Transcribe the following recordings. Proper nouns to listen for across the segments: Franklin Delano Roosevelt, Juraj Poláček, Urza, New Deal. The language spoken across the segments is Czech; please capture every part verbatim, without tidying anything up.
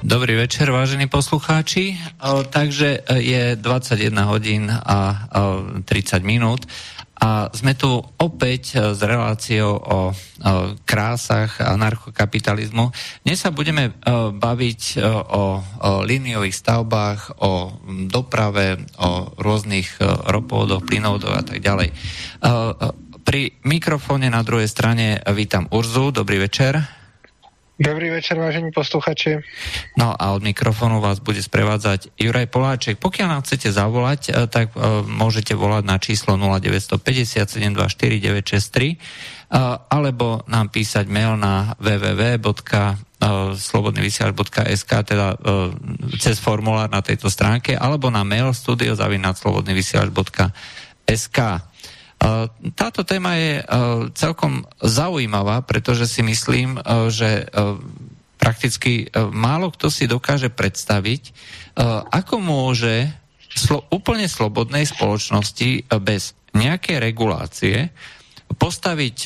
Dobrý večer, vážení poslucháči. O, takže je dvadsaťjeden hodín a tridsať minút a sme tu opäť s reláciou o, o krásach anarchokapitalizmu. Dnes sa budeme o, baviť o, o líniových stavbách, o doprave, o rôznych ropovodoch, plynovodoch a tak ďalej. O, Pri mikrofóne na druhej strane vítam Urzu. Dobrý večer. Dobrý večer, vážení posluchači. No a od mikrofónu vás bude sprevádzať Juraj Poláček. Pokiaľ nám chcete zavolať, tak môžete volať na číslo nula deväť päť nula sedem dva štyri deväť šesť tri alebo nám písať mail na www bodka slobodnyvysielač bodka es ká, teda cez formulár na tejto stránke, alebo na mail studio zavináč slobodnyvysielač bodka es ká. Táto téma je celkom zaujímavá, pretože si myslím, že prakticky málo kto si dokáže predstaviť, ako môže v úplne slobodnej spoločnosti bez nejakej regulácie postaviť,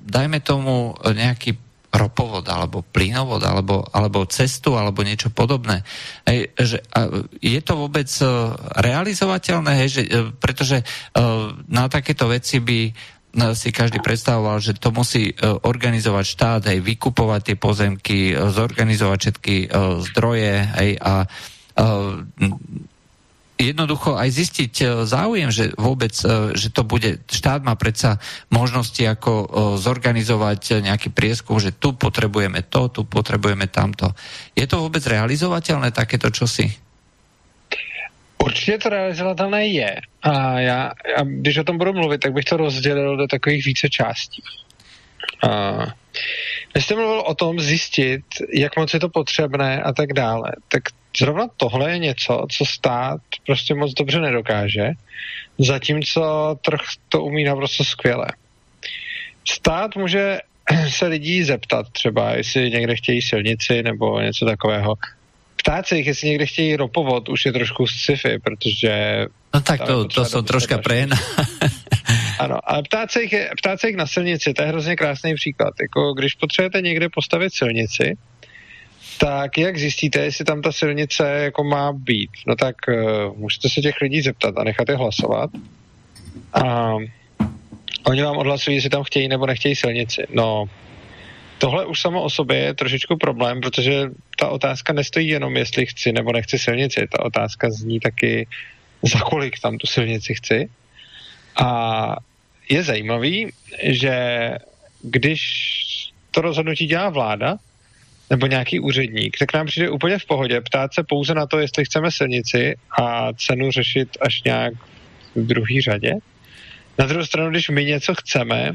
dajme tomu, nejaký ropovod, alebo plynovod, alebo, alebo cestu, alebo niečo podobné. Hej, že, je to vôbec realizovateľné? Hej, že, pretože na takéto veci by si každý predstavoval, že to musí organizovať štát, hej, vykupovať tie pozemky, zorganizovať všetky zdroje, hej, a, a jednoducho aj zistiť záujem, že vôbec, že to bude, štát má predsa možnosti, ako zorganizovať nejaký prieskum, že tu potrebujeme to, tu potrebujeme tamto. Je to vôbec realizovateľné takéto čosi? Určitě to realizovatelné je. A já, a když o tom budu mluvit, tak bych to rozdělil do takových více částí. A když jste mluvil o tom zjistit, jak moc je to potřebné a tak dále, tak zrovna tohle je něco, co stát prostě moc dobře nedokáže, zatímco trh to umí naprosto skvěle. Stát může se lidí zeptat třeba, jestli někde chtějí silnici nebo něco takového. Ptát se jich, jestli někde chtějí ropovod, už je trošku sci-fi, protože... No tak to, to jsou troška prejena. Ano, ale ptát se, jich, ptát se jich na silnici, to je hrozně krásný příklad. Jako, když potřebujete někde postavit silnici, tak jak zjistíte, jestli tam ta silnice jako má být? No tak uh, můžete se těch lidí zeptat a nechat je hlasovat. A oni vám odhlasují, jestli tam chtějí nebo nechtějí silnici. No, tohle už samo o sobě je trošičku problém, protože ta otázka nestojí jenom, jestli chci nebo nechci silnici. Ta otázka zní taky, za kolik tam tu silnici chci. A je zajímavý, že když to rozhodnutí dělá vláda nebo nějaký úředník, tak nám přijde úplně v pohodě ptát se pouze na to, jestli chceme silnici a cenu řešit až nějak v druhý řadě. Na druhou stranu, když my něco chceme,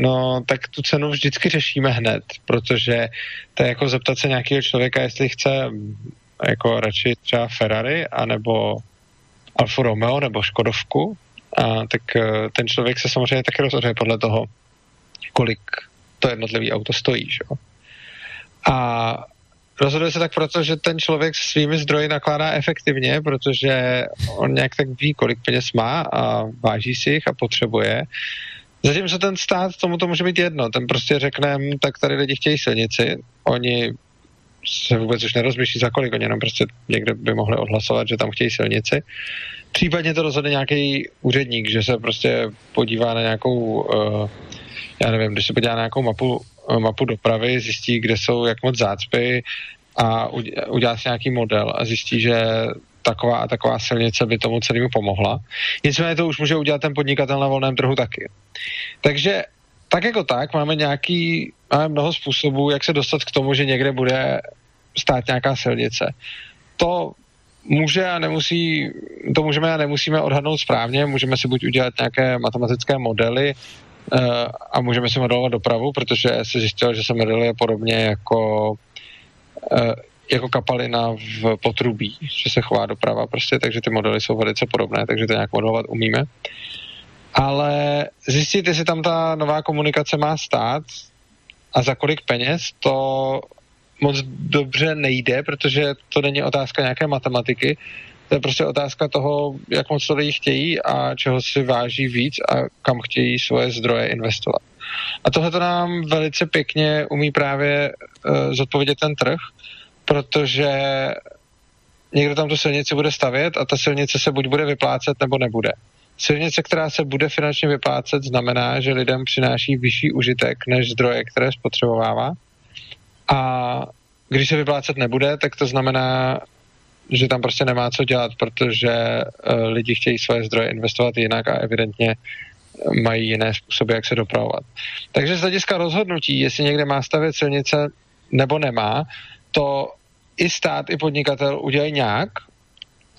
no tak tu cenu vždycky řešíme hned, protože to je jako zeptat se nějakého člověka, jestli chce jako radši třeba Ferrari anebo Alfa Romeo nebo Škodovku, a tak ten člověk se samozřejmě taky rozhoduje podle toho, kolik to jednotlivý auto stojí, že? A rozhoduje se tak proto, že ten člověk s svými zdroji nakládá efektivně, protože on nějak tak ví, kolik peněz má a váží si jich a potřebuje. Zatímco ten stát tomuto může být jedno, ten prostě řekne, tak tady lidi chtějí silnici, oni se vůbec už nerozmýšlí za kolik, oni jenom prostě někde by mohli odhlasovat, že tam chtějí silnici. Případně to rozhodne nějaký úředník, že se prostě podívá na nějakou, já nevím, když se podívá na nějakou mapu, mapu dopravy, zjistí, kde jsou jak moc zácpy a udělá si nějaký model a zjistí, že taková a taková silnice by tomu celému pomohla. Nicméně to už může udělat ten podnikatel na volném trhu taky. Takže tak jako tak máme nějaký, máme mnoho způsobů, jak se dostat k tomu, že někde bude stát nějaká silnice. To může a nemusí, to můžeme a nemusíme odhadnout správně, můžeme si buď udělat nějaké matematické modely uh, a můžeme si modelovat dopravu, protože se zjistilo, že se modeluje podobně jako, uh, jako kapalina v potrubí, že se chová doprava prostě, takže ty modely jsou velice podobné, takže to nějak modelovat umíme. Ale zjistit, jestli tam ta nová komunikace má stát a za kolik peněz, to moc dobře nejde, protože to není otázka nějaké matematiky, to je prostě otázka toho, jak moc to lidi chtějí a čeho si váží víc a kam chtějí svoje zdroje investovat. A tohle to nám velice pěkně umí právě uh, zodpovědět ten trh, protože někdo tam tu silnici bude stavět a ta silnice se buď bude vyplácet, nebo nebude. Silnice, která se bude finančně vyplácet, znamená, že lidem přináší vyšší užitek než zdroje, které spotřebovává. A když se vyplácet nebude, tak to znamená, že tam prostě nemá co dělat, protože uh, lidi chtějí své zdroje investovat jinak a evidentně mají jiné způsoby, jak se dopravovat. Takže z hlediska rozhodnutí, jestli někde má stavět silnice nebo nemá, to i stát, i podnikatel udělají nějak,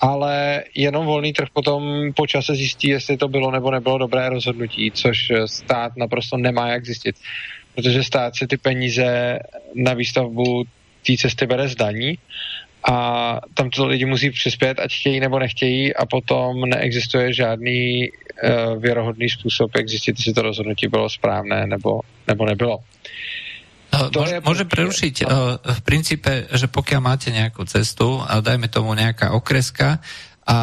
ale jenom volný trh potom po čase zjistí, jestli to bylo nebo nebylo dobré rozhodnutí, což stát naprosto nemá jak zjistit. Protože stát si ty peníze na výstavbu té cesty bere z daní a tam to lidi musí přispět, ať chtějí nebo nechtějí, a potom neexistuje žádný uh, věrohodný způsob, jak zjistit, jestli to rozhodnutí bylo správné nebo, nebo nebylo. Môže, môžem prerušiť v princípe, že pokiaľ máte nejakú cestu, dajme tomu nejaká okreska, a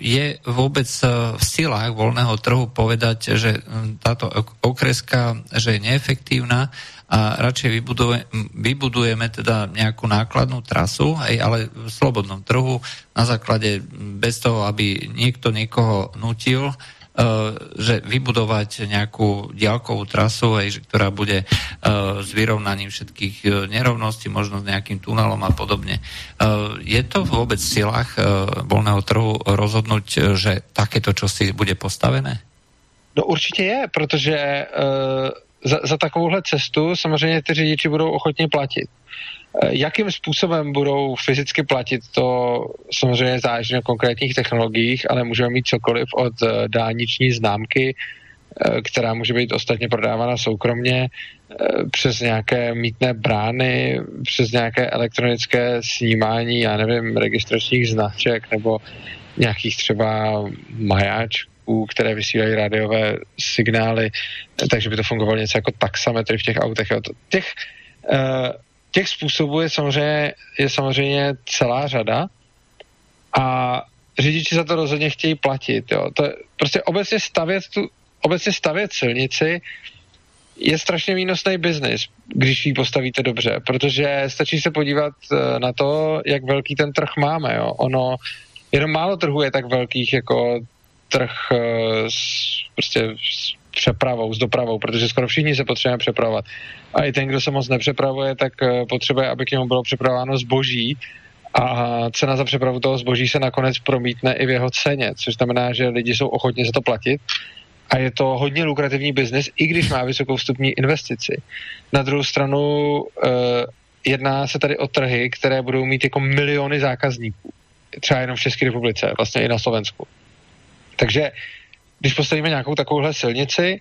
je vôbec v silách voľného trhu povedať, že táto okreska že je neefektívna a radšej vybudujeme, vybudujeme teda nejakú nákladnú trasu, ale v slobodnom trhu na základe bez toho, aby niekto niekoho nutil, že vybudovať nejakú diaľkovú trasu, ktorá bude s vyrovnaním všetkých nerovností, možno s nejakým tunelom a podobne. Je to vôbec v silách voľného trhu rozhodnúť, že takéto čosi bude postavené? No určite je, protože za, za takovouhle cestu samozřejmě ty řidiči budou ochotně platit. Jakým způsobem budou fyzicky platit, to samozřejmě záleží na konkrétních technologiích, ale můžeme mít cokoliv od dálniční známky, která může být ostatně prodávána soukromně, přes nějaké mýtné brány, přes nějaké elektronické snímání, já nevím, registračních značek nebo nějakých třeba majáčků, které vysílají rádiové signály, takže by to fungovalo něco jako taxametry v těch autech. Těch Těch způsobů je samozřejmě, je samozřejmě celá řada a řidiči za to rozhodně chtějí platit. Jo. To je, prostě obecně stavět, tu, obecně stavět silnici je strašně výnosný biznis, když ji postavíte dobře, protože stačí se podívat na to, jak velký ten trh máme. Jo. Ono, jenom málo trhů je tak velkých jako trh s, prostě s, přepravou, s dopravou, protože skoro všichni se potřebujeme přepravovat. A i ten, kdo se moc nepřepravuje, tak potřebuje, aby k němu bylo přepravováno zboží a cena za přepravu toho zboží se nakonec promítne i v jeho ceně, což znamená, že lidi jsou ochotni za to platit a je to hodně lukrativní biznis, i když má vysokou vstupní investici. Na druhou stranu eh, jedná se tady o trhy, které budou mít jako miliony zákazníků. Třeba jenom v České republice, vlastně i na Slovensku. Takže když postavíme nějakou takovouhle silnici,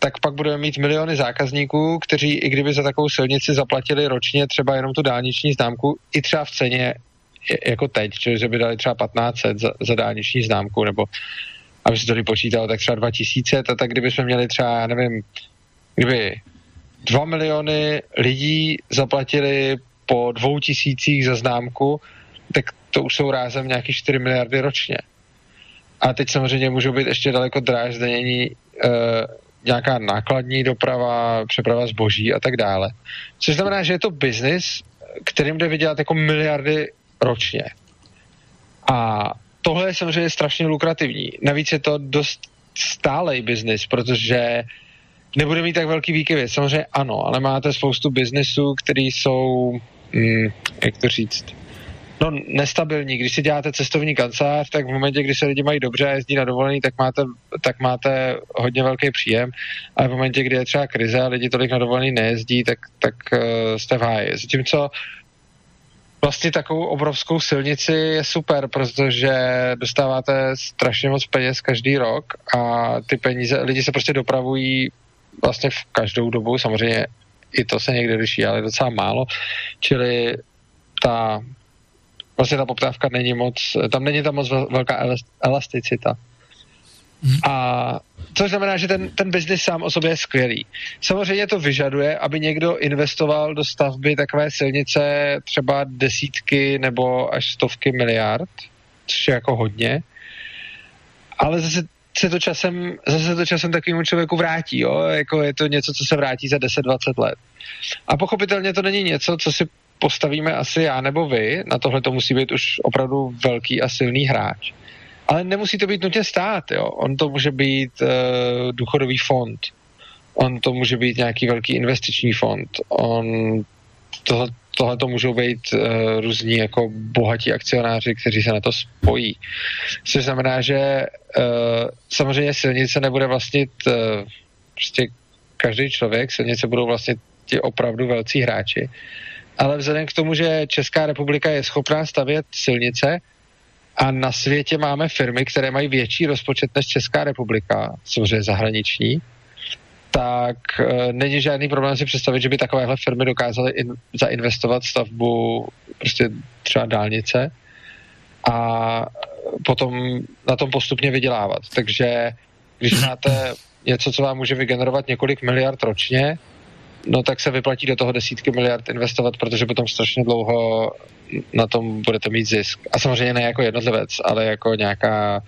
tak pak budeme mít miliony zákazníků, kteří i kdyby za takovou silnici zaplatili ročně třeba jenom tu dálniční známku, i třeba v ceně jako teď, že by dali třeba patnáct set za, za dálniční známku, nebo aby se to počítalo, tak třeba dva tisíce, a tak kdyby jsme měli třeba, nevím, kdyby dva miliony lidí zaplatili po dvou tisících za známku, tak to už jsou rázem nějaký čtyři miliardy ročně. A teď samozřejmě můžou být ještě daleko dráž zdanění e, nějaká nákladní doprava, přeprava zboží a tak dále. Což znamená, že je to biznis, kterým jde vydělat jako miliardy ročně. A tohle je samozřejmě strašně lukrativní. Navíc je to dost stálej biznis, protože nebude mít tak velký výkyvy. Samozřejmě ano, ale máte spoustu biznisů, který jsou, hm, jak to říct, no, nestabilní. Když si děláte cestovní kancelář, tak v momentě, kdy se lidi mají dobře a jezdí na dovolený, tak máte, tak máte hodně velký příjem, ale v momentě, kdy je třeba krize a lidi tolik na dovolený nejezdí, tak, tak uh, jste v háji. Zatímco vlastně takovou obrovskou silnici je super, protože dostáváte strašně moc peněz každý rok a ty peníze, lidi se prostě dopravují vlastně v každou dobu, samozřejmě i to se někdy liší, ale docela málo, čili ta vlastně ta poptávka není moc, tam není tam moc velká elasticita. A což znamená, že ten, ten biznis sám o sobě je skvělý. Samozřejmě to vyžaduje, aby někdo investoval do stavby takové silnice třeba desítky nebo až stovky miliard, což je jako hodně. Ale zase se to časem, zase to časem takovému člověku vrátí, jo? Jako je to něco, co se vrátí za deset dvacet let. A pochopitelně to není něco, co si postavíme asi já nebo vy, na tohle to musí být už opravdu velký a silný hráč. Ale nemusí to být nutně stát, jo. On to může být uh, důchodový fond, on to může být nějaký velký investiční fond, on tohle, tohle to můžou být uh, různí jako bohatí akcionáři, kteří se na to spojí. Což znamená, že uh, samozřejmě silnice nebude vlastnit uh, prostě každý člověk, silnice budou vlastnit ti opravdu velcí hráči. Ale vzhledem k tomu, že Česká republika je schopná stavět silnice a na světě máme firmy, které mají větší rozpočet než Česká republika, samozřejmě zahraniční, tak e, není žádný problém si představit, že by takovéhle firmy dokázaly in, zainvestovat stavbu prostě třeba dálnice a potom na tom postupně vydělávat. Takže když máte něco, co vám může vygenerovat několik miliard ročně, no tak se vyplatí do toho desítky miliard investovat, protože potom strašně dlouho na tom budete mít zisk. A samozřejmě ne jako jednotlivec, ale jako nějaká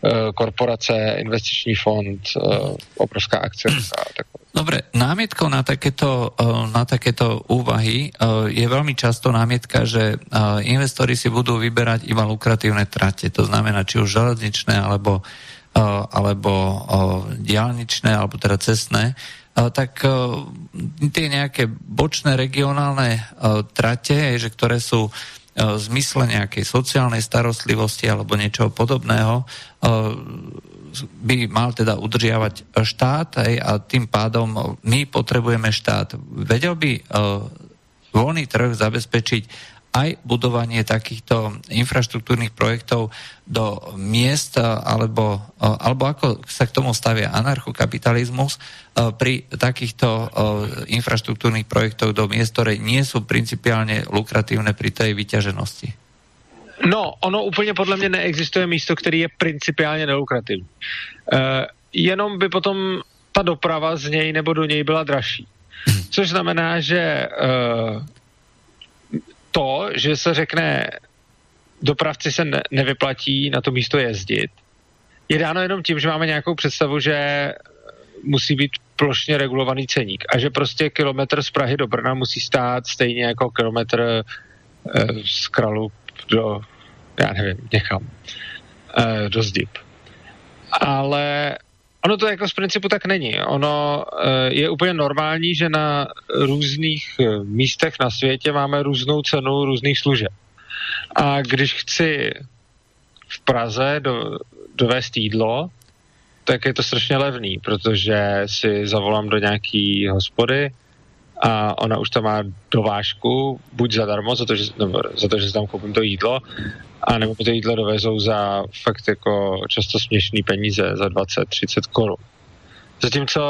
uh, korporace, investiční fond, uh, obrovská akcionárka. Dobre, námietkou na takéto, uh, na takéto úvahy uh, je veľmi často námietka, že uh, investori si budú vyberať iba lukratívne trate. To znamená, či už železničné, alebo, uh, alebo uh, diaľničné, alebo teda cestné. Tak tie nejaké bočné regionálne trate, že ktoré sú v zmysle nejakej sociálnej starostlivosti alebo niečoho podobného, by mal teda udržiavať štát a tým pádom my potrebujeme štát. Vedel by voľný trh zabezpečiť aj budovanie takýchto infraštruktúrnych projektov do miest, alebo, alebo ako sa k tomu stavia anarchokapitalizmus pri takýchto infraštruktúrnych projektoch do miest, ktoré nie sú principiálne lukratívne pri tej vyťaženosti? No, ono úplně podle mě neexistuje místo, který je principiálně nelukrativní. E, jenom by potom ta doprava z něj nebo do něj byla dražší. Což znamená, že e, to, že se řekne, dopravci se ne, nevyplatí na to místo jezdit, je dáno jenom tím, že máme nějakou představu, že musí být plošně regulovaný ceník a že prostě kilometr z Prahy do Brna musí stát stejně jako kilometr eh, z Kralup do, já nevím, někam, eh, do Zdib. Ale ono to jako z principu tak není. Ono je úplně normální, že na různých místech na světě máme různou cenu různých služeb. A když chci v Praze do, dovést jídlo, tak je to strašně levný, protože si zavolám do nějaký hospody a ona už tam má dovážku, buď zadarmo, za to, že, nebo za to, že si tam koupím to jídlo, a nebo to jídlo dovezou za fakt jako často směšný peníze, za dvacet, třicet korun. Zatímco,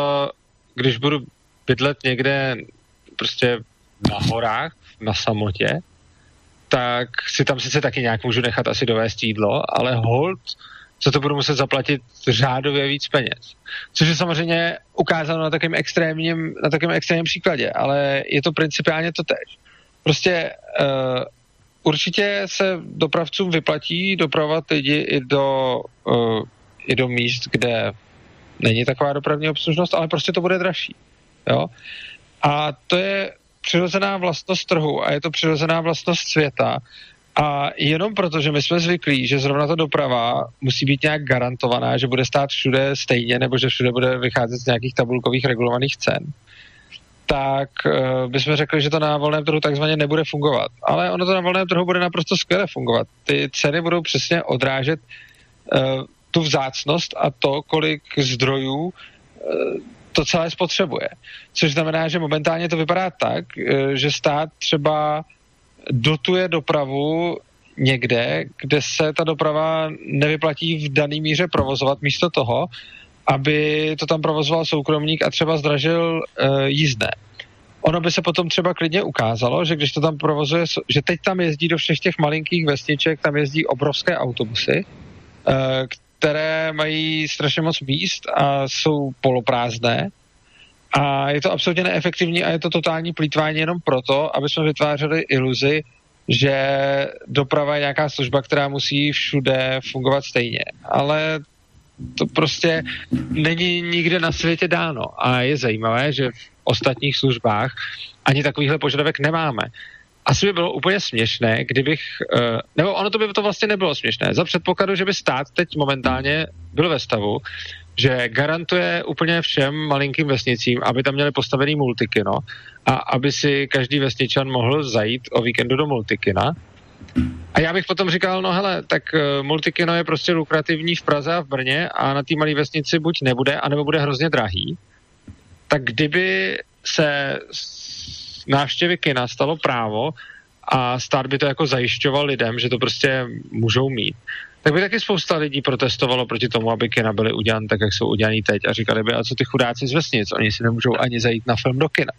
když budu bydlet někde prostě na horách, na samotě, tak si tam sice taky nějak můžu nechat asi dovést jídlo, ale holt za to budu muset zaplatit řádově víc peněz. Což je samozřejmě ukázáno na takém extrémním, na takém extrémním příkladě, ale je to principiálně to též. Prostě uh, určitě se dopravcům vyplatí dopravovat lidi i do, uh, i do míst, kde není taková dopravní obslužnost, ale prostě to bude dražší. Jo? A to je přirozená vlastnost trhu a je to přirozená vlastnost světa. A jenom proto, že my jsme zvyklí, že zrovna ta doprava musí být nějak garantovaná, že bude stát všude stejně, nebo že všude bude vycházet z nějakých tabulkových regulovaných cen, tak uh, bychom řekli, že to na volném trhu takzvaně nebude fungovat. Ale ono to na volném trhu bude naprosto skvěle fungovat. Ty ceny budou přesně odrážet uh, tu vzácnost a to, kolik zdrojů uh, to celé spotřebuje. Což znamená, že momentálně to vypadá tak, uh, že stát třeba dotuje dopravu někde, kde se ta doprava nevyplatí v daný míře provozovat místo toho, aby to tam provozoval soukromník a třeba zdražil uh, jízdné. Ono by se potom třeba klidně ukázalo, že když to tam provozuje, že teď tam jezdí do všech těch malinkých vesniček, tam jezdí obrovské autobusy, uh, které mají strašně moc míst a jsou poloprázdné. A je to absolutně neefektivní a je to totální plýtvání jenom proto, aby jsme vytvářeli iluzi, že doprava je nějaká služba, která musí všude fungovat stejně. Ale to prostě není nikde na světě dáno. A je zajímavé, že v ostatních službách ani takovýhle požadavek nemáme. asi by bylo úplně směšné, kdybych, nebo ono to by to vlastně nebylo směšné, za předpokladu, že by stát teď momentálně byl ve stavu, že garantuje úplně všem malinkým vesnicím, aby tam měli postavený multikino a aby si každý vesničan mohl zajít o víkendu do multikina. A já bych potom říkal, no hele, tak multikino je prostě lukrativní v Praze a v Brně a na té malé vesnici buď nebude, anebo bude hrozně drahý. Tak kdyby se návštěvy kina stalo právo a stát by to jako zajišťoval lidem, že to prostě můžou mít, tak by taky spousta lidí protestovalo proti tomu, aby kina byly udělané tak, jak jsou udělané teď, a říkali by, a co ty chudáci z vesnic, oni si nemůžou ani zajít na film do kina.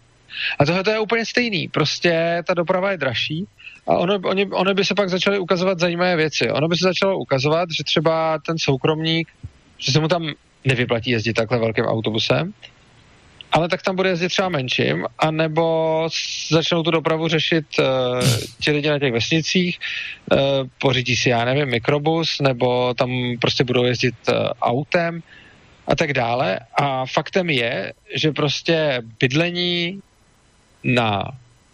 A tohle to je úplně stejný, prostě ta doprava je dražší a ono, oni, ono by se pak začaly ukazovat zajímavé věci. Ono by se začalo ukazovat, že třeba ten soukromník, že se mu tam nevyplatí jezdit takhle velkým autobusem, ale tak tam bude jezdit třeba menším, anebo začnou tu dopravu řešit uh, ti lidi na těch vesnicích, uh, pořídí si, já nevím, mikrobus, nebo tam prostě budou jezdit uh, autem a tak dále. A faktem je, že prostě bydlení na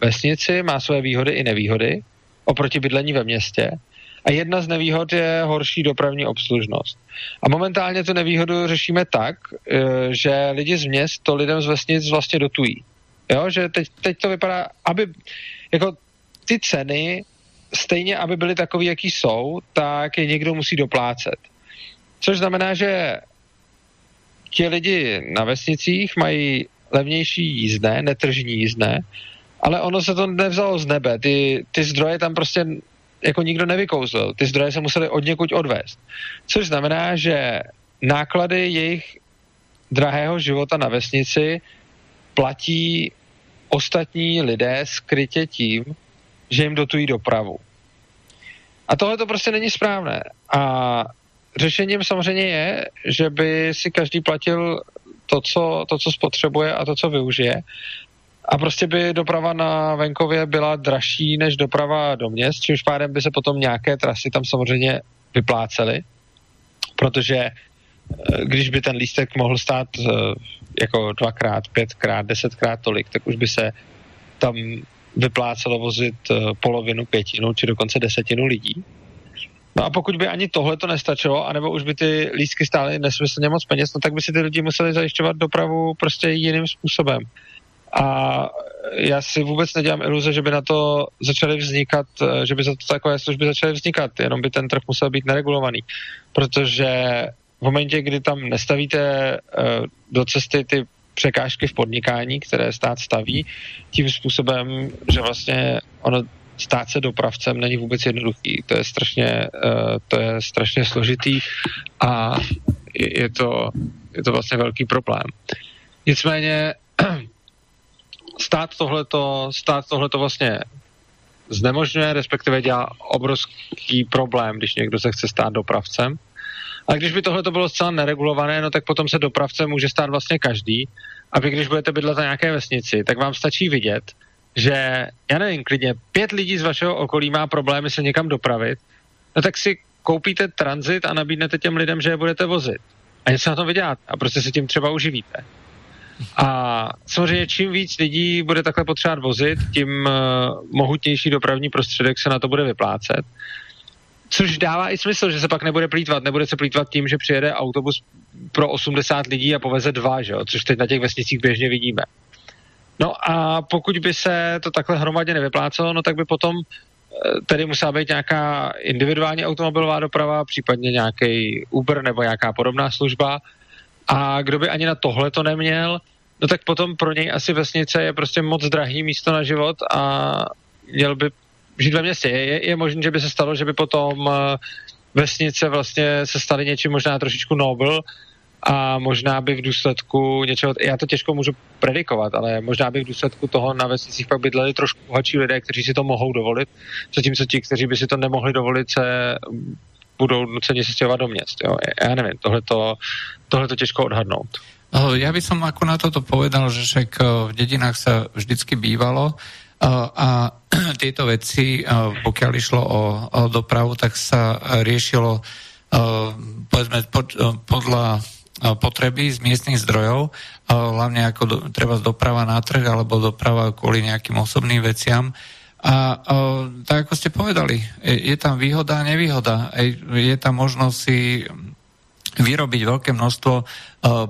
vesnici má své výhody i nevýhody oproti bydlení ve městě. A jedna z nevýhod je horší dopravní obslužnost. A momentálně tu nevýhodu řešíme tak, že lidi z měst to lidem z vesnic vlastně dotují. Jo, že teď, teď to vypadá, aby jako ty ceny stejně, aby byly takový, jaký jsou, tak je někdo musí doplácet. Což znamená, že ti lidi na vesnicích mají levnější jízdné, netržní jízdné, ale ono se to nevzalo z nebe. Ty, ty zdroje tam prostě jako nikdo nevykouzlil. Ty zdroje se museli od někud odvést. Což znamená, že náklady jejich drahého života na vesnici platí ostatní lidé skrytě tím, že jim dotují dopravu. A tohle to prostě není správné. A řešením samozřejmě je, že by si každý platil to, co, to, co spotřebuje a to, co využije. A prostě by doprava na venkově byla dražší než doprava do měst, čímž pádem by se potom nějaké trasy tam samozřejmě vyplácely, protože když by ten lístek mohl stát jako dvakrát, pětkrát, desetkrát tolik, tak už by se tam vyplácelo vozit polovinu, pětinu či dokonce desetinu lidí. No a pokud by ani tohle to nestačilo, anebo už by ty lístky stály nesmyslně moc peněz, no tak by si ty lidi museli zajišťovat dopravu prostě jiným způsobem. A já si vůbec nedělám iluze, že by na to začaly vznikat, že by za to takové služby začaly vznikat, jenom by ten trh musel být neregulovaný. Protože v momentě, kdy tam nestavíte do cesty ty překážky v podnikání, které stát staví, tím způsobem, že vlastně ono stát se dopravcem není vůbec jednoduchý. To je strašně, to je strašně složitý a je to, je to vlastně velký problém. Nicméně Stát tohleto, stát tohleto vlastně znemožňuje, respektive dělá obrovský problém, když někdo se chce stát dopravcem. A když by tohleto bylo zcela neregulované, no tak potom se dopravcem může stát vlastně každý. A vy, když budete bydlet na nějaké vesnici, tak vám stačí vidět, že, já nevím, klidně pět lidí z vašeho okolí má problémy se někam dopravit, no tak si koupíte transit a nabídnete těm lidem, že je budete vozit. A něco na tom vyděláte a prostě se tím třeba uživíte. A samozřejmě čím víc lidí bude takhle potřebovat vozit, tím mohutnější dopravní prostředek se na to bude vyplácet. Což dává i smysl, že se pak nebude plýtvat. Nebude se plýtvat tím, že přijede autobus pro osmdesát lidí a poveze dva, že jo? Což teď na těch vesnicích běžně vidíme. No a pokud by se to takhle hromadně nevyplácelo, no tak by potom tady musela být nějaká individuální automobilová doprava, případně nějaký Uber nebo nějaká podobná služba. A kdo by ani na tohle to neměl, no tak potom pro něj asi vesnice je prostě moc drahý místo na život a měl by žít ve městě. Je, je možné, že by se stalo, že by potom vesnice vlastně se staly něčím možná trošičku nobl a možná by v důsledku něčeho, já to těžko můžu predikovat, ale možná by v důsledku toho na vesnicích pak bydleli trošku bohatší lidé, kteří si to mohou dovolit, zatímco ti, kteří by si to nemohli dovolit, se budou nuceni stěhovat do měst. Jo. Ja neviem, tohleto, tohleto těžko odhadnout. Ja by som ako na toto povedal, že však v dedinách sa vždycky bývalo a tieto veci, pokiaľ išlo o, o dopravu, tak sa riešilo povedzme pod, podľa potreby z miestnych zdrojov, hlavne ako do, treba doprava na trh alebo doprava kvôli nejakým osobným veciam. A o, tak ako ste povedali, je, je tam výhoda a nevýhoda. Je tam možnosť si vyrobiť veľké množstvo uh,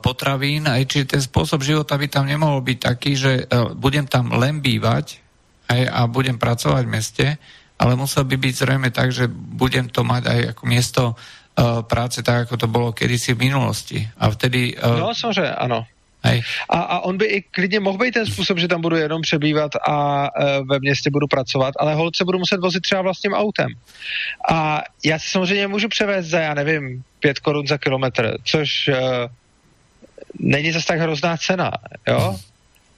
potravín, aj čiže ten spôsob života by tam nemohol byť taký, že uh, budem tam len bývať aj, a budem pracovať v meste, ale musel by byť zrejme tak, že budem to mať aj ako miesto uh, práce, tak ako to bolo kedysi v minulosti. A vtedy... Uh, no, samozřejmě, ano. Hej. A, a on by i klidně mohl být ten způsob, že tam budu jenom přebývat a e, ve městě budu pracovat, ale holce budu muset vozit třeba vlastním autem. A já si samozřejmě můžu převést za, já nevím, pět korun za kilometr, což e, není zase tak hrozná cena, jo?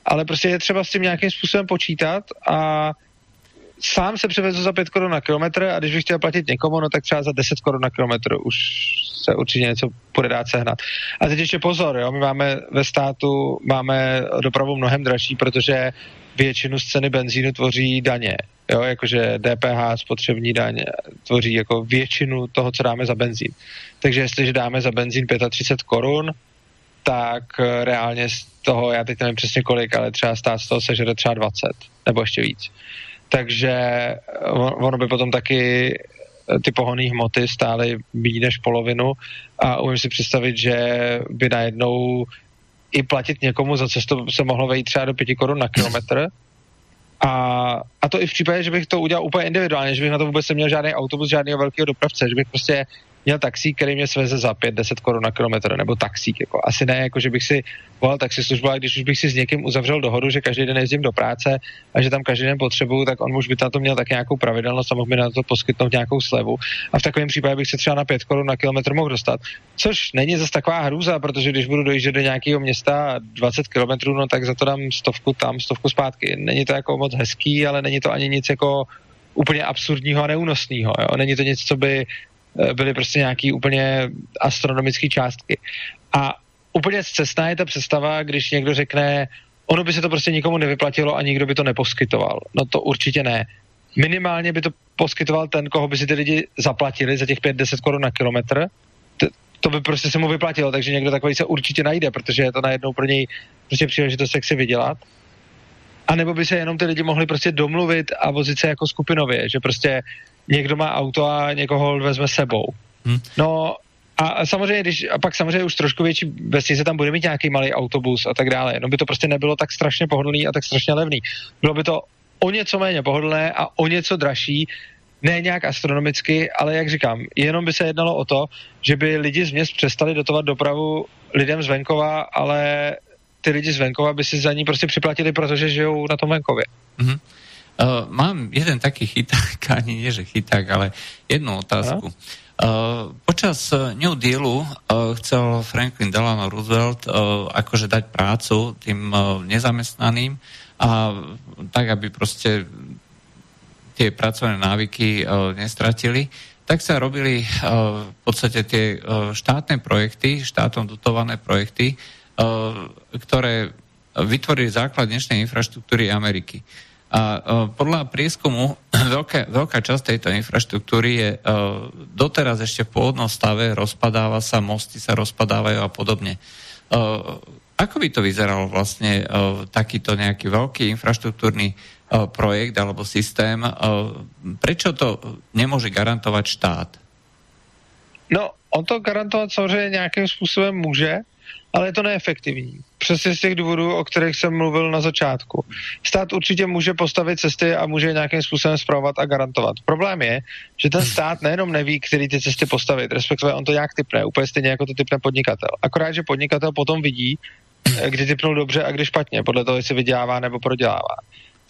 Ale prostě je třeba s tím nějakým způsobem počítat a sám se převezu za pět korun na kilometr a když bych chtěl platit někomu, no tak třeba za deset korun na kilometr už se určitě něco bude dát sehnat. A teď ještě pozor, jo, my máme ve státu, máme dopravu mnohem dražší, protože většinu z ceny benzínu tvoří daně, jo, jakože D P H, spotřební daň tvoří jako většinu toho, co dáme za benzín. Takže jestliže dáme za benzín třicet pět korun, tak reálně z toho, já teď nevím přesně kolik, ale třeba stát z toho sežere třeba dvacet, nebo ještě víc. Takže ono by potom taky ty pohonné hmoty stály méně než polovinu a umím si představit, že by najednou i platit někomu za cestu se mohlo vejít třeba do pěti korun na kilometr. A, a to i v případě, že bych to udělal úplně individuálně, že bych na to vůbec neměl žádný autobus, žádného velkého dopravce, že bych prostě měl taxík, který mě sveze za pět deset korun na kilometr, nebo taxík. Jako. Asi ne, jako, že bych si volal taxislužbu, ale když už bych si s někým uzavřel dohodu, že každý den jezdím do práce a že tam každý den potřebuju, tak on už by na to měl tak nějakou pravidelnost a mohl mi na to poskytnout nějakou slevu. A v takovém případě bych se třeba na pět korun na kilometr mohl dostat. Což není zase taková hrůza, protože když budu dojíždět do nějakého města dvacet kilometrů, no tak za to dám stovku tam, stovku zpátky. Není to jako moc hezký, ale není to ani nic jako úplně absurdního a neúnosného. Není to nic, co by byly prostě nějaký úplně astronomické částky. A úplně zcestná je ta představa, když někdo řekne, ono by se to prostě nikomu nevyplatilo a nikdo by to neposkytoval. No to určitě ne. Minimálně by to poskytoval ten, koho by si ty lidi zaplatili za těch pět deset korun na kilometr. T- to by prostě se mu vyplatilo, takže někdo takový se určitě najde, protože je to najednou pro něj prostě příležitost, jak si vydělat. A nebo by se jenom ty lidi mohli prostě domluvit a vozit se jako skupinově, že prostě někdo má auto a někoho vezme sebou. Hmm. No a samozřejmě, když, a pak samozřejmě už trošku větší vesnice tam bude mít nějaký malý autobus a tak dále. No by to prostě nebylo tak strašně pohodlný a tak strašně levný. Bylo by to o něco méně pohodlné a o něco dražší, ne nějak astronomicky, ale jak říkám, jenom by se jednalo o to, že by lidi z měst přestali dotovat dopravu lidem z venkova, ale ty lidi z venkova by si za ní prostě připlatili, protože žijou na tom venkově. Hmm. Uh, mám jeden taký chyták, ani nie že chyták, ale jednu otázku. Uh, počas New Dealu uh, chcel Franklin Delano Roosevelt uh, akože dať prácu tým uh, nezamestnaným a tak, aby proste tie pracovné návyky uh, nestratili. Tak sa robili uh, v podstate tie uh, štátne projekty, štátom dotované projekty, uh, ktoré vytvorili základ dnešnej infraštruktúry Ameriky. A podľa prieskumu veľká, veľká časť tejto infraštruktúry je doteraz ešte v pôvodnom stave, rozpadáva sa, mosty sa rozpadávajú a podobne. Ako by to vyzeralo vlastne takýto nejaký veľký infraštruktúrny projekt alebo systém? Prečo to nemôže garantovať štát? No, on to garantovat samozřejmě nějakým způsobem může, ale je to neefektivní. Přesně z těch důvodů, o kterých jsem mluvil na začátku. Stát určitě může postavit cesty a může nějakým způsobem spravovat a garantovat. Problém je, že ten stát nejenom neví, který ty cesty postavit, respektive on to nějak typne, úplně stejně jako to typne podnikatel. Akorát, že podnikatel potom vidí, kdy typnul dobře a kdy špatně, podle toho, jestli vydělává nebo prodělává.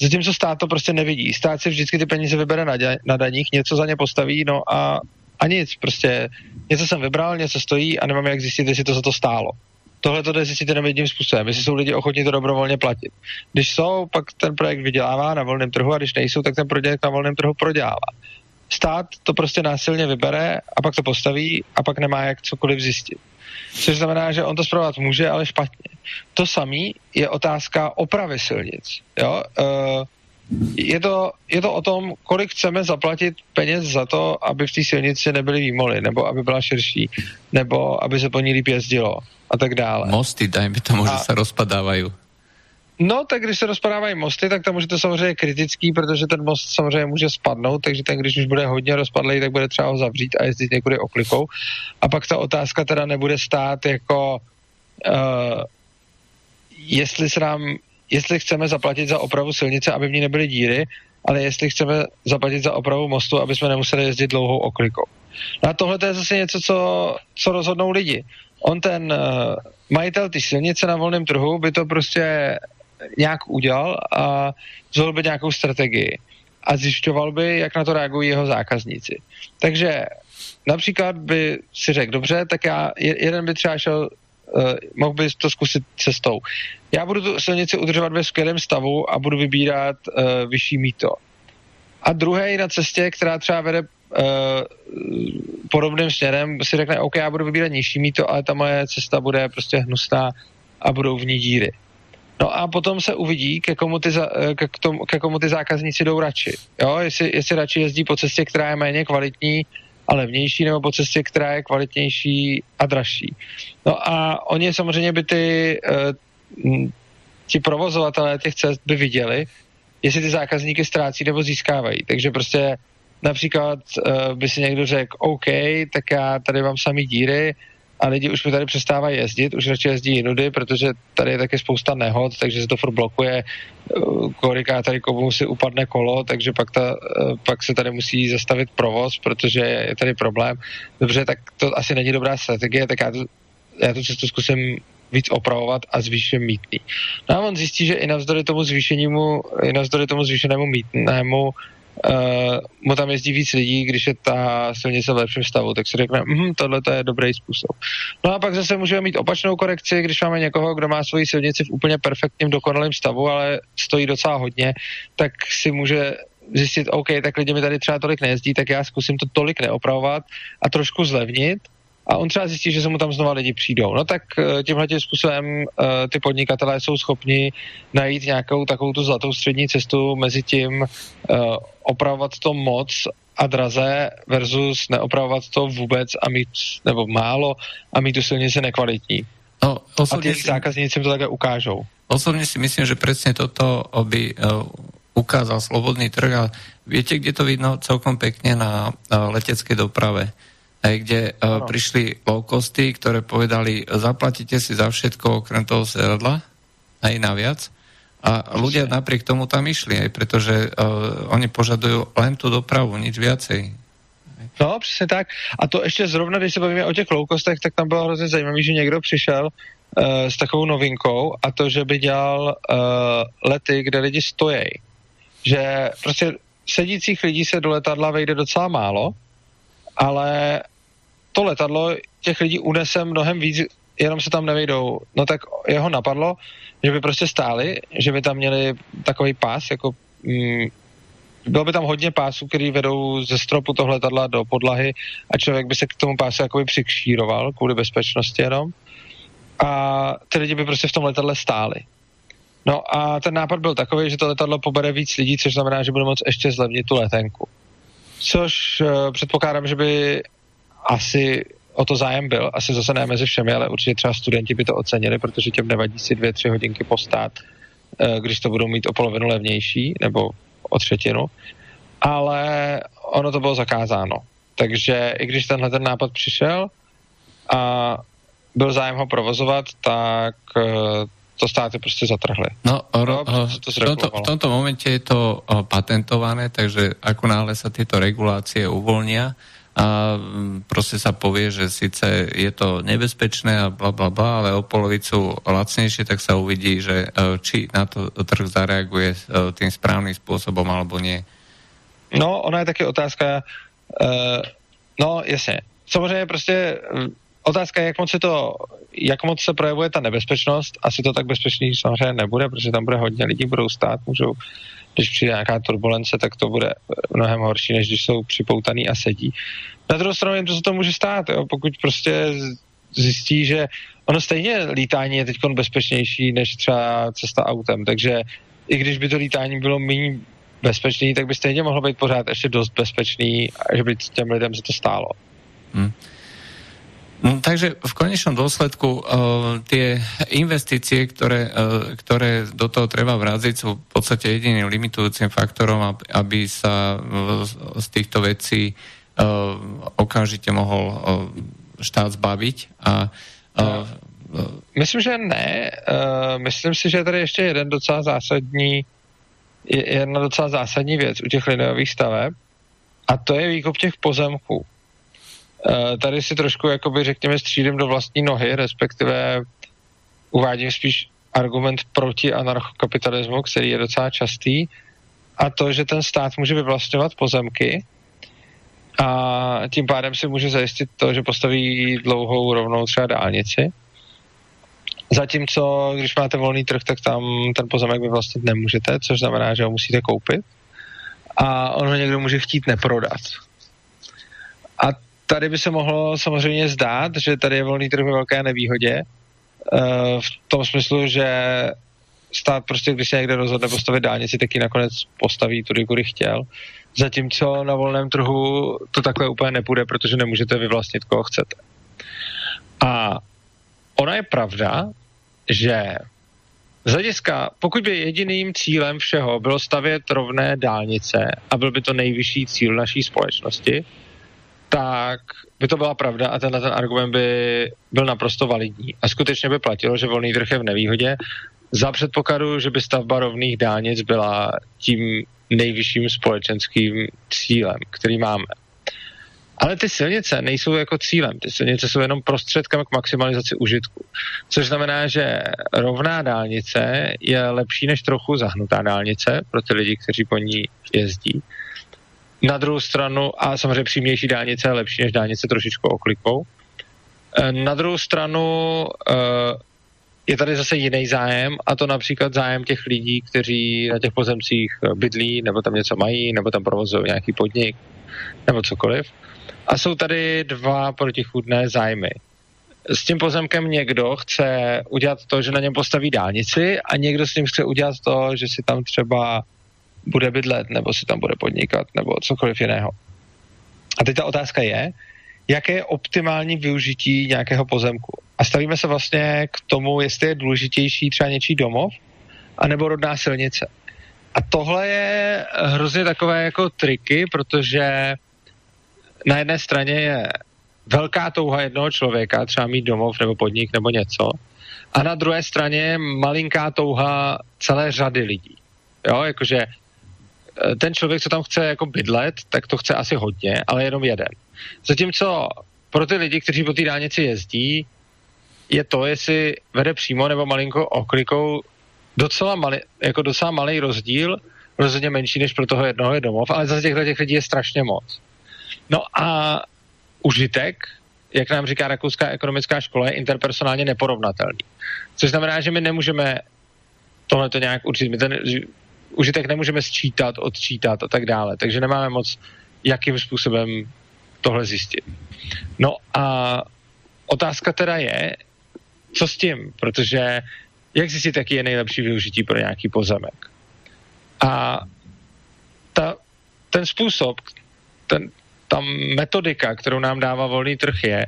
Zatímco stát to prostě nevidí. Stát si vždycky ty peníze vybere na, dě- na daních, něco za ně postaví, no a A nic, prostě něco jsem vybral, něco stojí a nemám jak zjistit, jestli to za to stálo. Tohle to jde zjistit jenom jedním způsobem, jestli jsou lidi ochotní to dobrovolně platit. Když jsou, pak ten projekt vydělává na volném trhu a když nejsou, tak ten projekt na volném trhu prodělává. Stát to prostě násilně vybere a pak to postaví a pak nemá jak cokoliv zjistit. Což znamená, že on to zpravovat může, ale špatně. To samý je otázka opravy silnic. Jo? Uh, Je to, je to o tom, kolik chceme zaplatit peněz za to, aby v té silnici nebyly výmoly, nebo aby byla širší, nebo aby se po ní líp jezdilo a tak dále. Mosty, dajme tomu, že se rozpadávají. No, tak když se rozpadávají mosty, tak tam už je to samozřejmě kritický, protože ten most samozřejmě může spadnout, takže ten, když už bude hodně rozpadlý, tak bude třeba ho zavřít a jezdit někudy oklikou. A pak ta otázka teda nebude stát jako uh, jestli se nám, jestli chceme zaplatit za opravu silnice, aby v ní nebyly díry, ale jestli chceme zaplatit za opravu mostu, aby jsme nemuseli jezdit dlouhou oklikou. No a tohle to je zase něco, co, co rozhodnou lidi. On ten uh, majitel ty silnice na volném trhu by to prostě nějak udělal a zvolil by nějakou strategii a zjišťoval by, jak na to reagují jeho zákazníci. Takže například by si řekl, dobře, tak já, jeden by třeba šel, uh, mohl by to zkusit cestou. Já budu tu silnici udržovat ve skvělém stavu a budu vybírat uh, vyšší mýto. A druhý na cestě, která třeba vede podobným směrem, si řekne, OK, já budu vybírat nižší mýto, ale ta moje cesta bude prostě hnusná a budou v ní díry. No a potom se uvidí, ke komu ty, ke tomu, ke komu ty zákazníci jdou radši. Jo, jestli, jestli radši jezdí po cestě, která je méně kvalitní a levnější, nebo po cestě, která je kvalitnější a dražší. No a oni samozřejmě by ty ti provozovatelé těch cest by viděli, jestli ty zákazníky ztrácí nebo získávají. Takže prostě například uh, by si někdo řekl, OK, tak já tady mám samý díry a lidi už mi tady přestávají jezdit, už radši jezdí jinudy, protože tady je taky spousta nehod, takže se to furt blokuje, uh, kolikrát tady komu si upadne kolo, takže pak, ta, uh, pak se tady musí zastavit provoz, protože je tady problém. Dobře, tak to asi není dobrá strategie, tak já tu, já tu cestu zkusím víc opravovat a zvýším mýtný. No a on zjistí, že i navzdory tomu zvýšenému, i navzdory tomu zvýšenému mýtnému Uh, mu tam jezdí víc lidí, když je ta silnice v lepším stavu, tak si řekne, mm, tohle to je dobrý způsob. No a pak zase můžeme mít opačnou korekci, když máme někoho, kdo má svoji silnici v úplně perfektním, dokonalém stavu, ale stojí docela hodně, tak si může zjistit, OK, tak lidi mi tady třeba tolik nejezdí, tak já zkusím to tolik neopravovat a trošku zlevnit a on třeba zjistí, že se mu tam znova lidi přijdou. No tak tímhletím způsobem uh, ty podnikatelé jsou schopni najít nějakou takovou tu zlatou střední cestu mezi tím uh, opravovat to moc a draze versus neopravovat to vůbec a mít, nebo málo a mít tu silnici nekvalitní. No, a těch si... zákazníci to také ukážou. Osobně si myslím, že přesně toto by uh, ukázal slobodný trh a víte, kde to vidno celkom pekne na uh, letecké doprave. Aj kde uh, no. prišli low-costy, ktoré povedali, zaplatíte si za všetko okrem toho sedadla, aj naviac. A ľudia napriek tomu tam išli, aj pretože uh, oni požadujú len tú dopravu, nič viacej. No, přesně tak. A to ještě zrovna, když se bavíme o těch low-costech, tak tam bylo hrozně zajímavý, že někdo přišel uh, s takovou novinkou a to, že by dělal uh, lety, kde lidi stojí. Že prostě sedících lidí se do letadla vejde docela málo, ale to letadlo těch lidí unese mnohem víc, jenom se tam nevejdou. No tak jeho napadlo, že by prostě stáli, že by tam měli takový pás, jako mm, bylo by tam hodně pásů, který vedou ze stropu toho letadla do podlahy a člověk by se k tomu pásu jakoby přikšíroval kvůli bezpečnosti jenom. A ty lidi by prostě v tom letadle stáli. No a ten nápad byl takový, že to letadlo pobere víc lidí, což znamená, že bude moct ještě zlevnit tu letenku. Což uh, předpokládám, že by asi o to zájem byl. Asi zase ne mezi všemi, ale určitě třeba studenti by to ocenili, protože těm nevadí si dvě, tři hodinky postát, uh, když to budou mít o polovinu levnější, nebo o třetinu. Ale ono to bylo zakázáno. Takže i když tenhle ten nápad přišel a byl zájem ho provozovat, tak uh, to státy prostě zatrhli. No, ro, no to v, tomto, v tomto momente je to o, patentované, takže ako náhle sa tieto regulácie uvoľnia a proste sa povie, že síce je to nebezpečné a bla, bla, bla, ale o polovicu lacnejšie, tak sa uvidí, že či na to trh zareaguje tým správnym spôsobom alebo nie. No, ona je taky otázka, uh, no jasne, samozřejmě prostě otázka je, jak moc, to, jak moc se projevuje ta nebezpečnost. Asi to tak bezpečný samozřejmě nebude, protože tam bude hodně lidí, budou stát, můžou, když přijde nějaká turbulence, tak to bude mnohem horší, než když jsou připoutaný a sedí. Na druhou stranu jim to se to může stát, jo? Pokud prostě zjistí, že ono stejně lítání je teď bezpečnější než třeba cesta autem, takže i když by to lítání bylo méně bezpečný, tak by stejně mohlo být pořád ještě dost bezpečný, že by těm lidem se to stálo. Hmm. Takže v konečnom dôsledku uh, tie investície, ktoré, uh, ktoré do toho treba vráziť, sú v podstate jediným limitujúcim faktorom, aby sa uh, z týchto vecí uh, okamžite mohol uh, štát zbaviť. A, uh, myslím, že ne. Uh, myslím si, že tady ještě jeden docela zásadní, jedna docela zásadní věc u těch liniových staveb, a to je výkup těch pozemků. Tady si trošku, jakoby, řekněme, střídím do vlastní nohy, respektive uvádím spíš argument proti anarchokapitalismu, který je docela častý, a to, že ten stát může vyvlastňovat pozemky a tím pádem si může zajistit to, že postaví dlouhou rovnou třeba dálnici. Zatímco, když máte volný trh, tak tam ten pozemek vyvlastnit nemůžete, což znamená, že ho musíte koupit a on ho někdo může chtít neprodat. A tady by se mohlo samozřejmě zdát, že tady je volný trh ve velké nevýhodě, v tom smyslu, že stát prostě, když se někde rozhodne postavit dálnici, tak ji nakonec postaví tudy, kudy chtěl. Zatímco na volném trhu to takové úplně nepůjde, protože nemůžete vyvlastnit, koho chcete. A ona je pravda, že z hlediska, pokud by jediným cílem všeho bylo stavět rovné dálnice a byl by to nejvyšší cíl naší společnosti, tak by to byla pravda a tenhle ten argument by byl naprosto validní. A skutečně by platilo, že volný trh je v nevýhodě za předpokladu, že by stavba rovných dálnic byla tím nejvyšším společenským cílem, který máme. Ale ty silnice nejsou jako cílem, ty silnice jsou jenom prostředkem k maximalizaci užitku. Což znamená, že rovná dálnice je lepší než trochu zahnutá dálnice pro ty lidi, kteří po ní jezdí. Na druhou stranu, a samozřejmě přímější dálnice je lepší než dálnice trošičku oklikou. Na druhou stranu je tady zase jiný zájem, a to například zájem těch lidí, kteří na těch pozemcích bydlí, nebo tam něco mají, nebo tam provozují nějaký podnik, nebo cokoliv. A jsou tady dva protichůdné zájmy. S tím pozemkem někdo chce udělat to, že na něm postaví dálnici, a někdo s ním chce udělat to, že si tam třeba bude bydlet, nebo si tam bude podnikat, nebo cokoliv jiného. A teď ta otázka je, jaké je optimální využití nějakého pozemku. A stavíme se vlastně k tomu, jestli je důležitější třeba něčí domov, anebo rodná silnice. A tohle je hrozně takové jako triky, protože na jedné straně je velká touha jednoho člověka, třeba mít domov nebo podnik nebo něco, a na druhé straně je malinká touha celé řady lidí. Jo, jakože ten člověk, co tam chce jako bydlet, tak to chce asi hodně, ale jenom jeden. Zatímco pro ty lidi, kteří po té dálnici jezdí, je to, jestli vede přímo nebo malinko oklikou, docela malý, jako docela malý rozdíl, rozhodně menší než pro toho jednoho je domov, ale zase těchto těch lidí je strašně moc. No a užitek, jak nám říká rakouská ekonomická škola, je interpersonálně neporovnatelný. Což znamená, že my nemůžeme tohle to nějak určit. My ten užitek nemůžeme sčítat, odčítat a tak dále. Takže nemáme moc, jakým způsobem tohle zjistit. No a otázka teda je, co s tím? Protože jak zjistit, jaký je nejlepší využití pro nějaký pozemek? A ta, ten způsob, ten, ta metodika, kterou nám dává volný trh, je,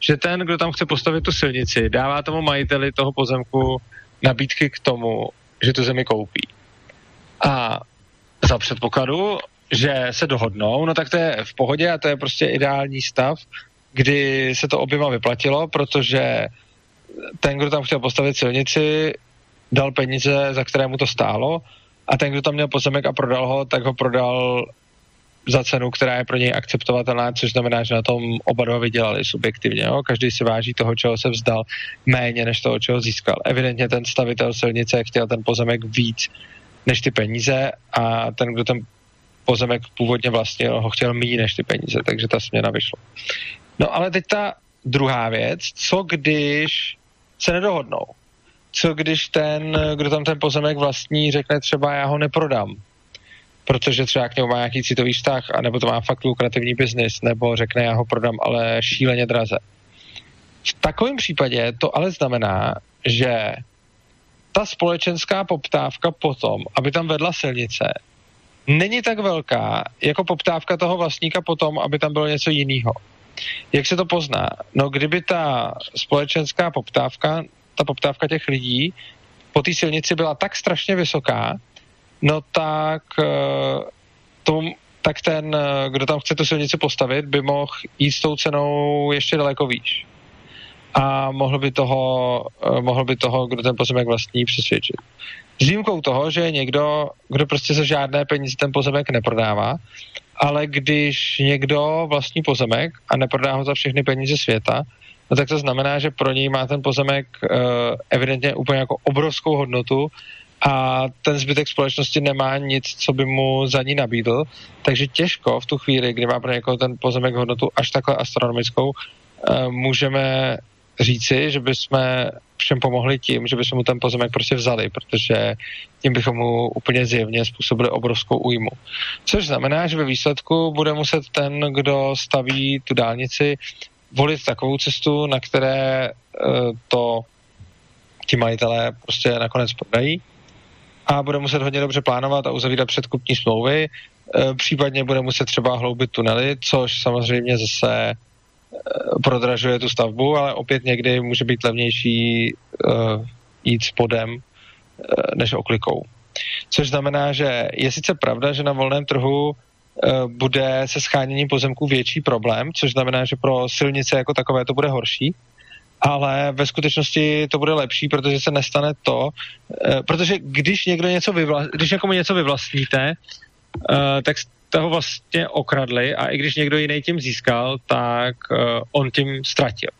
že ten, kdo tam chce postavit tu silnici, dává tomu majiteli toho pozemku nabídky k tomu, že tu zemi koupí. A za předpokladu, že se dohodnou, no tak to je v pohodě a to je prostě ideální stav, kdy se to oběma vyplatilo, protože ten, kdo tam chtěl postavit silnici, dal peníze, za které mu to stálo, a ten, kdo tam měl pozemek a prodal ho, tak ho prodal za cenu, která je pro něj akceptovatelná, což znamená, že na tom oba dva vydělali subjektivně. Jo? Každý si váží toho, čeho se vzdal, méně než toho, čeho získal. Evidentně ten stavitel silnice chtěl ten pozemek víc než ty peníze a ten, kdo ten pozemek původně vlastnil, ho chtěl méně než ty peníze, takže ta směna vyšla. No ale teď ta druhá věc, co když se nedohodnou? Co když ten, kdo tam ten pozemek vlastní, řekne třeba já ho neprodám, protože třeba k němu má nějaký citový vztah, anebo to má fakt lukrativní biznis, nebo řekne já ho prodám, ale šíleně draze. V takovém případě to ale znamená, že ta společenská poptávka potom, aby tam vedla silnice, není tak velká, jako poptávka toho vlastníka potom, aby tam bylo něco jiného. Jak se to pozná? No, kdyby ta společenská poptávka, ta poptávka těch lidí po té silnici byla tak strašně vysoká, no tak, tomu, tak ten, kdo tam chce tu silnici postavit, by mohl jít s tou cenou ještě daleko výš. A mohl by toho, mohl by toho, kdo ten pozemek vlastní, přesvědčit. S výjimkou toho, že je někdo, kdo prostě za žádné peníze ten pozemek neprodává, ale když někdo vlastní pozemek a neprodá ho za všechny peníze světa, no tak to znamená, že pro něj má ten pozemek evidentně úplně jako obrovskou hodnotu a ten zbytek společnosti nemá nic, co by mu za ní nabídl, takže těžko v tu chvíli, kdy má pro někoho ten pozemek hodnotu až takhle astronomickou, můžeme říci, že bychom všem pomohli tím, že bychom mu ten pozemek prostě vzali, protože tím bychom mu úplně zjevně způsobili obrovskou újmu. Což znamená, že ve výsledku bude muset ten, kdo staví tu dálnici, volit takovou cestu, na které to ti majitelé prostě nakonec prodají a bude muset hodně dobře plánovat a uzavírat předkupní smlouvy, případně bude muset třeba hloubit tunely, což samozřejmě zase prodražuje tu stavbu, ale opět někdy může být levnější uh, jít spodem uh, než oklikou. Což znamená, že je sice pravda, že na volném trhu uh, bude se sháněním pozemků větší problém, což znamená, že pro silnice jako takové to bude horší, ale ve skutečnosti to bude lepší, protože se nestane to, uh, protože když někdo něco vyvla, když někomu něco vyvlastníte, uh, tak toho vlastně okradli a i když někdo jiný tím získal, tak uh, on tím ztratil.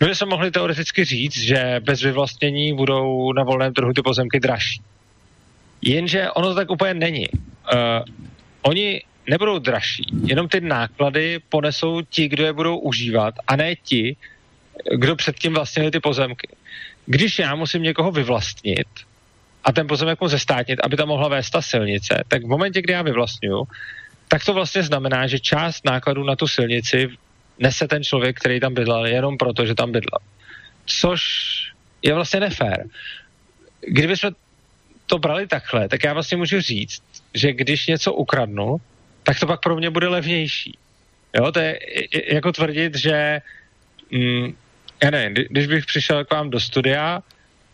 My jsme mohli teoreticky říct, že bez vyvlastnění budou na volném trhu ty pozemky dražší. Jenže ono to tak úplně není. Uh, oni nebudou dražší, jenom ty náklady ponesou ti, kdo je budou užívat, a ne ti, kdo předtím vlastnili ty pozemky. Když já musím někoho vyvlastnit a ten pozemek mu zestátnit, aby tam mohla vést ta silnice, tak v momentě, kdy já vyvlastňuju, tak to vlastně znamená, že část nákladů na tu silnici nese ten člověk, který tam bydlel, jenom proto, že tam bydlel. Což je vlastně nefér. Kdyby jsme to brali takhle, tak já vlastně můžu říct, že když něco ukradnu, tak to pak pro mě bude levnější. Jo, to je jako tvrdit, že mm, já nevím, když bych přišel k vám do studia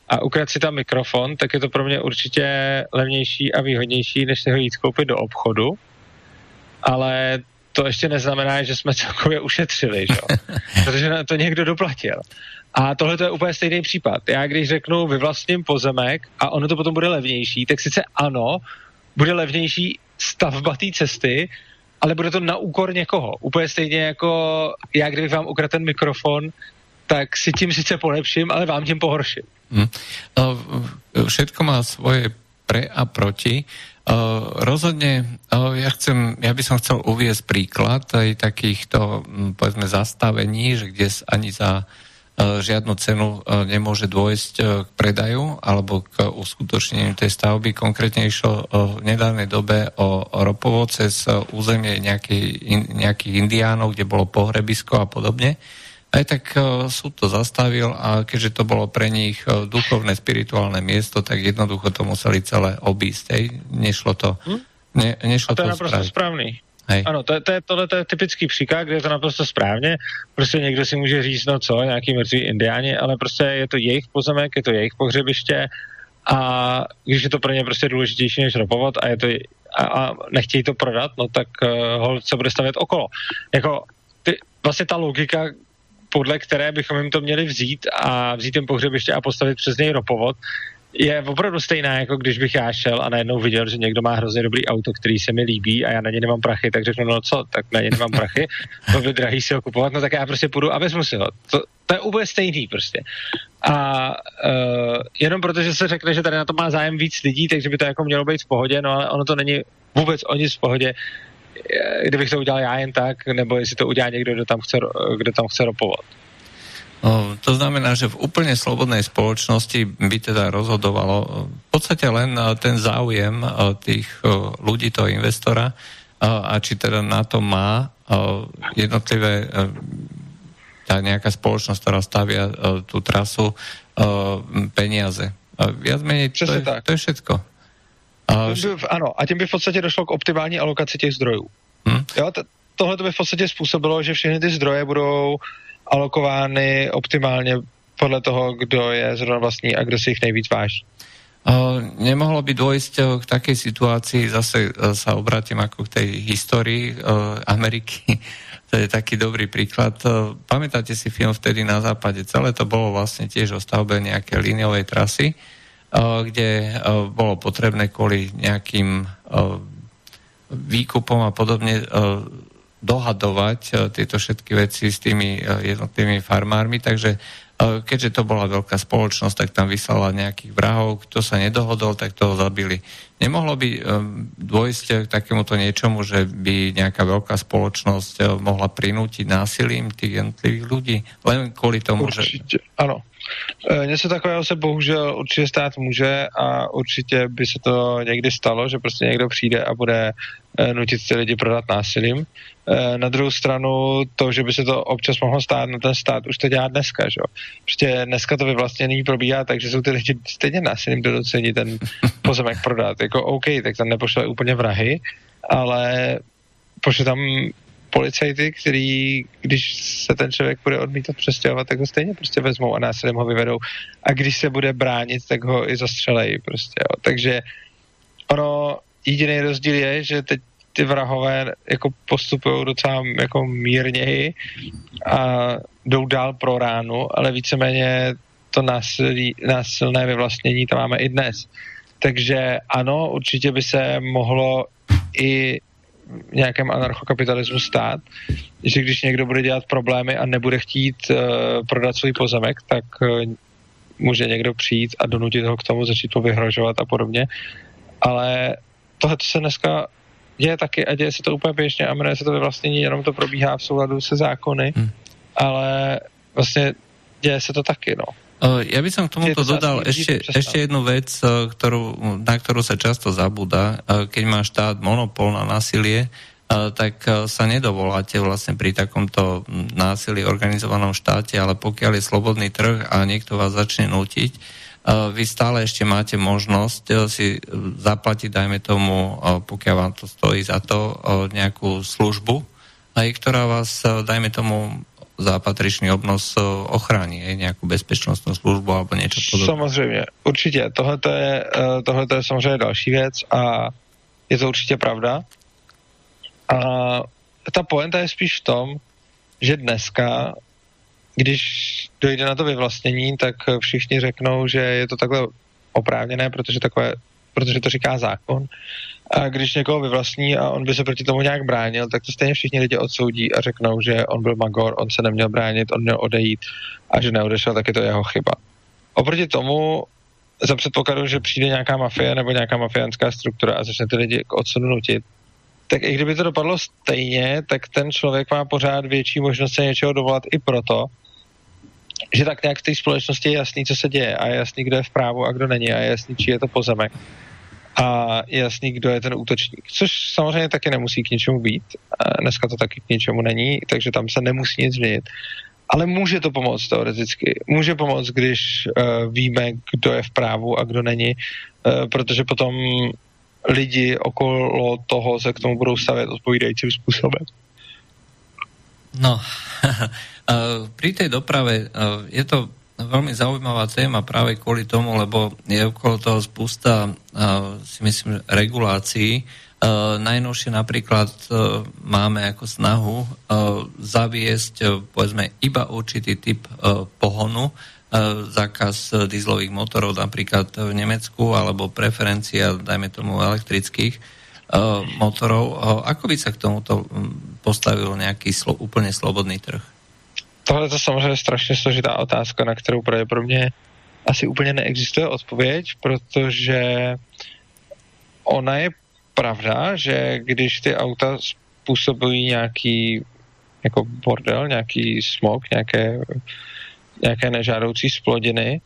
a ukradl si tam mikrofon, tak je to pro mě určitě levnější a výhodnější, než si ho jít koupit do obchodu. Ale to ještě neznamená, že jsme celkově ušetřili, že? Protože na to někdo doplatil. A tohle to je úplně stejný případ. Já když řeknu vyvlastním pozemek a ono to potom bude levnější, tak sice ano, bude levnější stavba té cesty, ale bude to na úkor někoho. Úplně stejně jako já, kdybych vám ukradl ten mikrofon, tak si tím sice polepším, ale vám tím pohorším. Hmm. Všetko má svoje pre a proti. Rozhodne, ja, chcem, ja by som chcel uviesť príklad aj takýchto, povedzme, zastavení, že kde ani za žiadnu cenu nemôže dôjsť k predaju alebo k uskutočneniu tej stavby. Konkrétne išlo v nedávnej dobe o ropovo cez územie nejakých, nejakých indiánov, kde bolo pohrebisko a podobne. Aj tak súd to zastavil a keďže to bolo pre nich duchovné, spirituálne miesto, tak jednoducho to museli celé obísť. Hej. Nešlo to ne, nešlo a to je to naprosto spraviť. Správny. Hej. Ano, to, to je, tohle to je typický příklad, kde je to naprosto správně. Prostě někdo si může říct, no co, nějaký mrtví indiáni, ale prostě je to jejich pozemek, je to jejich pohřebiště a když je to pro ně prostě důležitější než ropovod a, je to, a, a nechtějí to prodat, no tak uh, hol se bude stavět okolo. Jako, ty, vlastně ta logika, podle které bychom jim to měli vzít a vzít jim pohřebiště a postavit přes něj ropovod, je opravdu stejná, jako když bych já šel a najednou viděl, že někdo má hrozně dobrý auto, který se mi líbí a já na ně nemám prachy, tak řeknu, no co, tak na ně nemám prachy, to by drahý si ho kupovat, no tak já prostě půjdu a vezmu si ho. To, to je úplně stejný prostě. A uh, jenom protože se řekne, že tady na to má zájem víc lidí, takže by to jako mělo být v pohodě, no ale ono to není vůbec o nic v pohodě, kdybych to udělal já jen tak, nebo jestli to udělá někdo, kdo tam chce, kdo tam chce ropovat. No, to znamená, že v úplne slobodnej spoločnosti by teda rozhodovalo v podstate len ten záujem tých ľudí, toho investora, a či teda na to má jednotlivé tá nejaká spoločnosť, ktorá stavia tú trasu, peniaze. Viac menej, to je, to je všetko. A... Ano, a tím by v podstatě došlo k optimální alokaci těch zdrojů. Hmm. Jo, to, tohle to by v podstatě způsobilo, že všechny ty zdroje budou alokovány optimálně podle toho, kdo je zrovna vlastní a kdo si jich nejvíc váží. Uh, nemohlo by dôjsť k takej situácii, zase uh, sa obrátim ako k tej histórii uh, Ameriky, to je taký dobrý príklad. Uh, pamätáte si film Vtedy na západe? Celé to bolo vlastne tiež o stavbe nejakej líniovej trasy, uh, kde uh, bolo potrebné kvôli nejakým uh, výkupom a podobne uh, dohadovať uh, tieto všetky veci s tými uh, jednotlivými farmármi, takže keďže to bola veľká spoločnosť, tak tam vyslala nejakých vrahov, kto sa nedohodol, tak toho zabili. Nemohlo by dôjsť k takémuto niečomu, že by nejaká veľká spoločnosť mohla prinútiť násilím tých jednotlivých ľudí, len kvôli tomu, určitě, že... Ano. E, něco takového se bohužel určitě stát může a určitě by se to někdy stalo, že prostě někdo přijde a bude e, nutit ty lidi prodat násilím. E, na druhou stranu to, že by se to občas mohlo stát, na ten stát už to dělá dneska, že jo. Prostě dneska to vyvlastnění probíhá, takže jsou ty lidi stejně násilím donuceni ten pozemek prodat. Jako OK, tak tam nepošle úplně vrahy, ale pošle tam policajty, který, když se ten člověk bude odmítat přestěhovat, tak ho stejně prostě vezmou a násilím ho vyvedou. A když se bude bránit, tak ho i zastřelejí prostě. Jo. Takže ono, jediný rozdíl je, že teď ty vrahové jako postupují docela jako mírněji a jdou dál pro ránu, ale víceméně to násilí, násilné vyvlastnění tam máme i dnes. Takže ano, určitě by se mohlo i v nějakém anarchokapitalismu stát, že když někdo bude dělat problémy a nebude chtít uh, prodat svůj pozemek, tak uh, může někdo přijít a donutit ho k tomu, začít ho vyhrožovat a podobně. Ale tohle se dneska děje taky a děje se to úplně běžně a jmenuje se to vyvlastnění, jenom to probíhá v souladu se zákony, hmm. ale vlastně děje se to taky, no. Ja by som k tomuto dodal ešte, ešte jednu vec, ktorú, na ktorú sa často zabúda. Keď má štát monopol na násilie, tak sa nedovoláte vlastne pri takomto násilí organizovanom štáte, ale pokiaľ je slobodný trh a niekto vás začne nútiť, vy stále ešte máte možnosť si zaplatiť, dajme tomu, pokiaľ vám to stojí za to, nejakú službu, aj ktorá vás, dajme tomu, za patričný obnos ochrání nějakou bezpečnostnou službu alebo něco podobného. Samozřejmě, určitě. Tohle je, tohleto je samozřejmě další věc a je to určitě pravda. A ta pointa je spíš v tom, že dneska, když dojde na to vyvlastnění, tak všichni řeknou, že je to takhle oprávněné, protože, takové, protože to říká zákon. A když někoho vyvlastní a on by se proti tomu nějak bránil, tak to stejně všichni lidi odsoudí a řeknou, že on byl magor, on se neměl bránit, on měl odejít a že neodešel, tak je to jeho chyba. Oproti tomu, za předpokladu, že přijde nějaká mafie nebo nějaká mafiánská struktura a začne ty lidi k odsunu nutit, tak i kdyby to dopadlo stejně, tak ten člověk má pořád větší možnost se něčeho dovolat i proto, že tak nějak v té společnosti je jasný, co se děje a je jasný, kdo je v právu a kdo není a je jasný, čí je to pozemek. A je jasný, kdo je ten útočník. Což samozřejmě taky nemusí k ničemu být. Dneska to taky k ničemu není, takže tam se nemusí nic změnit. Ale může to pomoct teoreticky. Může pomoct, když uh, víme, kdo je v právu a kdo není, uh, protože potom lidi okolo toho se k tomu budou stavět odpovídajícím způsobem. No, při té doprave uh, je to veľmi zaujímavá téma práve kvôli tomu, lebo je okolo toho spústa, uh, si myslím, regulácií. Uh, najnovšie napríklad uh, máme ako snahu uh, zaviesť, uh, povedzme, iba určitý typ uh, pohonu, uh, zákaz dieselových motorov napríklad v Nemecku, alebo preferencia, dajme tomu, elektrických uh, motorov. Uh, ako by sa k tomuto postavil nejaký slo- úplne slobodný trh? Tohle to samozřejmě je strašně složitá otázka, na kterou pro mě asi úplně neexistuje odpověď, protože ona je pravda, že když ty auta způsobují nějaký jako bordel, nějaký smog, nějaké, nějaké nežádoucí splodiny,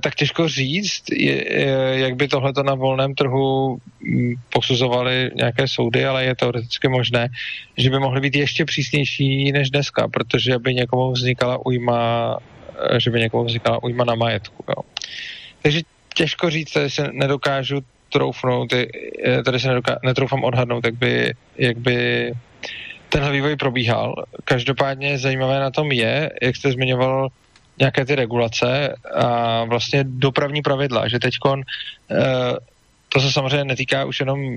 tak těžko říct, jak by tohleto na volném trhu posuzovaly nějaké soudy, ale je teoreticky možné, že by mohly být ještě přísnější než dneska, protože by někomu vznikala ujma, že by někomu vznikala ujma na majetku. Jo. Takže těžko říct, tady se nedokážu troufnout, tady se nedoká, netroufám odhadnout, jak by, jak by tenhle vývoj probíhal. Každopádně zajímavé na tom je, jak jste zmiňoval, nějaké ty regulace a vlastně dopravní pravidla, že teďkon to se samozřejmě netýká už jenom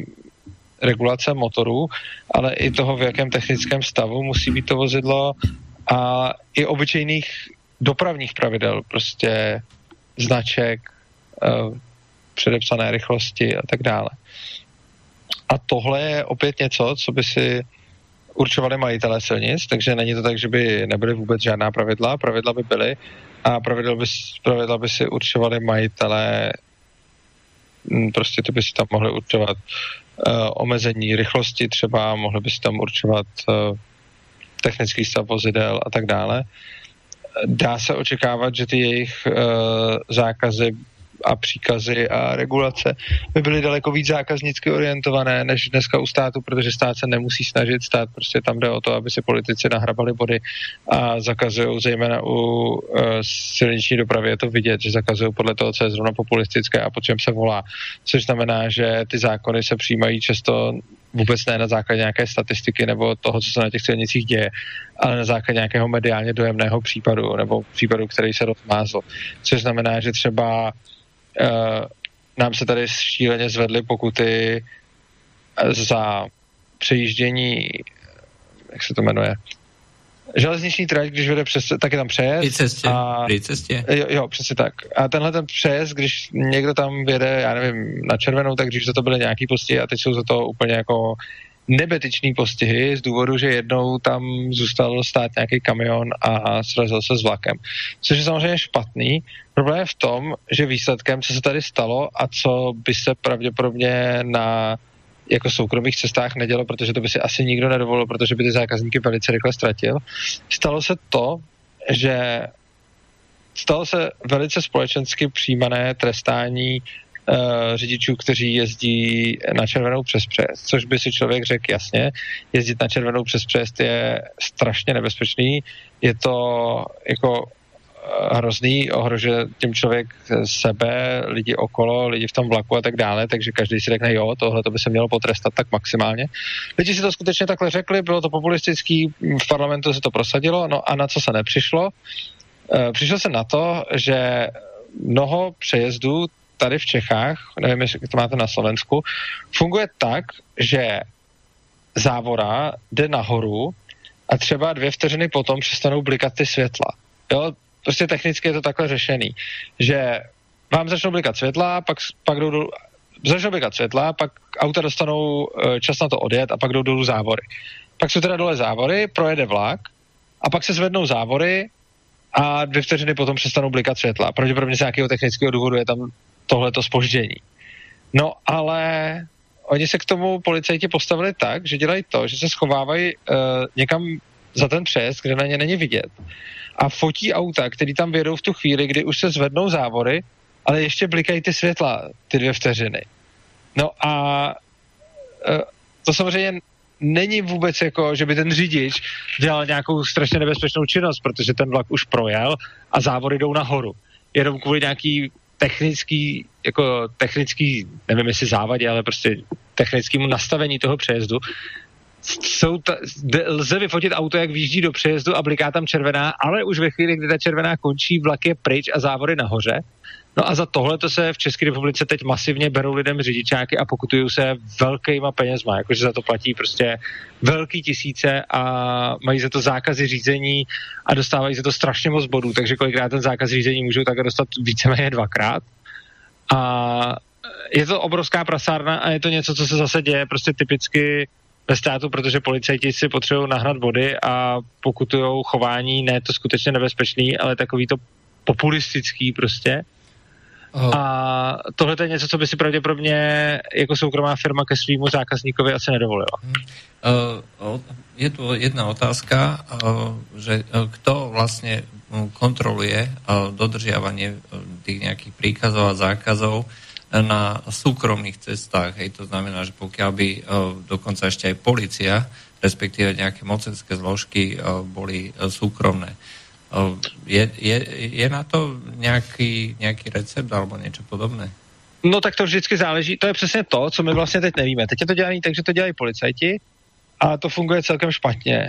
regulace motorů, ale i toho, v jakém technickém stavu musí být to vozidlo a i obyčejných dopravních pravidel, prostě značek, předepsané rychlosti a tak dále. A tohle je opět něco, co by si určovali majitelé silnic, takže není to tak, že by nebyly vůbec žádná pravidla, pravidla by byly a pravidla by, pravidla by si určovali majitelé, prostě to by si tam mohli určovat uh, omezení rychlosti třeba, mohli by si tam určovat uh, technický stav vozidel a tak dále. Dá se očekávat, že ty jejich uh, zákazy a příkazy a regulace by byly daleko víc zákaznicky orientované než dneska u státu, protože stát se nemusí snažit, stát prostě tam jde o to, aby si politici nahrabali body a zakazují, zejména u uh, silniční dopravy je to vidět, že zakazují podle toho, co je zrovna populistické a po čem se volá, což znamená, že ty zákony se přijímají často vůbec ne na základě nějaké statistiky nebo toho, co se na těch silnicích děje, ale na základě nějakého mediálně dojemného případu nebo případu, který se rozmázl. Což znamená, že třeba Uh, nám se tady šíleně zvedly pokuty za přejíždění, jak se to jmenuje, železniční trať, když vede přes, tak je tam přejezd. Při cestě, a, při cestě. Jo, jo, přesně tak. A tenhle ten přejezd, když někdo tam vede, já nevím, na červenou, tak když za to byly nějaký postihy a teď jsou za to úplně jako nebetyčný postihy z důvodu, že jednou tam zůstal stát nějaký kamion a srazil se s vlakem. Což je samozřejmě špatný. Problém je v tom, že výsledkem, co se tady stalo a co by se pravděpodobně na jako soukromých cestách nedělo, protože to by si asi nikdo nedovolil, protože by ty zákazníky velice rychle ztratil, stalo se to, že stalo se velice společensky přijímané trestání řidičů, kteří jezdí na červenou přes přejezd, což by si člověk řekl jasně, jezdit na červenou přes přejezd je strašně nebezpečný, je to jako hrozný, ohrožuje tím člověk sebe, lidi okolo, lidi v tom vlaku a tak dále, takže každý si řekne, jo, tohle to by se mělo potrestat tak maximálně. Lidi si to skutečně takhle řekli, bylo to populistický, v parlamentu se to prosadilo, no a na co se nepřišlo? Přišlo se na to, že mnoho přejezdů tady v Čechách, nevím, jestli to máte na Slovensku, funguje tak, že závora jde nahoru a třeba dvě vteřiny potom přestanou blikat ty světla. Jo? Prostě technicky je to takhle řešený, že vám začnou blikat světla, pak, pak jdou dolů, začnou blikat světla, pak auta dostanou čas na to odjet a pak jdou dolů závory. Pak jsou teda dole závory, projede vlak a pak se zvednou závory a dvě vteřiny potom přestanou blikat světla. Pravděpodobně z nějakého technického důvodu je tam tohleto zpoždění. No ale oni se k tomu policajti postavili tak, že dělají to, že se schovávají uh, někam za ten přejezd, kde na ně není vidět. A fotí auta, který tam vědou v tu chvíli, kdy už se zvednou závory, ale ještě blikají ty světla, ty dvě vteřiny. No a uh, to samozřejmě není vůbec jako, že by ten řidič dělal nějakou strašně nebezpečnou činnost, protože ten vlak už projel a závory jdou nahoru. Jenom kvůli nějaký technický, jako technický, nevím jestli závadě, ale prostě technickému nastavení toho přejezdu, jsou ta, lze vyfotit auto, jak výjíždí do přejezdu a bliká tam červená, ale už ve chvíli, kdy ta červená končí, vlak je pryč a závory nahoře. No a za tohle to se v České republice teď masivně berou lidem řidičáky a pokutují se velkýma penězma, jakože za to platí prostě velký tisíce a mají za to zákazy řízení a dostávají za to strašně moc bodů, takže kolikrát ten zákaz řízení můžou také dostat víceméně dvakrát. A je to obrovská prasárna a je to něco, co se zase děje prostě typicky ve státu, protože policajti si potřebují nahnat body a pokutujou chování, ne to skutečně nebezpečný, ale takový to populistický prostě. Oh. A tohle je něco, co by si pravděpodobně jako soukromá firma ke svýmu zákazníkovi asi nedovolila. Je tu jedna otázka, že kto vlastně kontroluje dodržiavanie tých nejakých príkazov a zákazov na súkromných cestách. Hej, to znamená, že pokiaľ by dokonca ešte aj polícia, respektíve nejaké mocenské zložky boli súkromné. Je, je, je na to nějaký, nějaký recept alebo něco podobné? No tak to vždycky záleží, to je přesně to, co my vlastně teď nevíme. Teď je to dělané tak, že to dělají policajti A to funguje celkem špatně.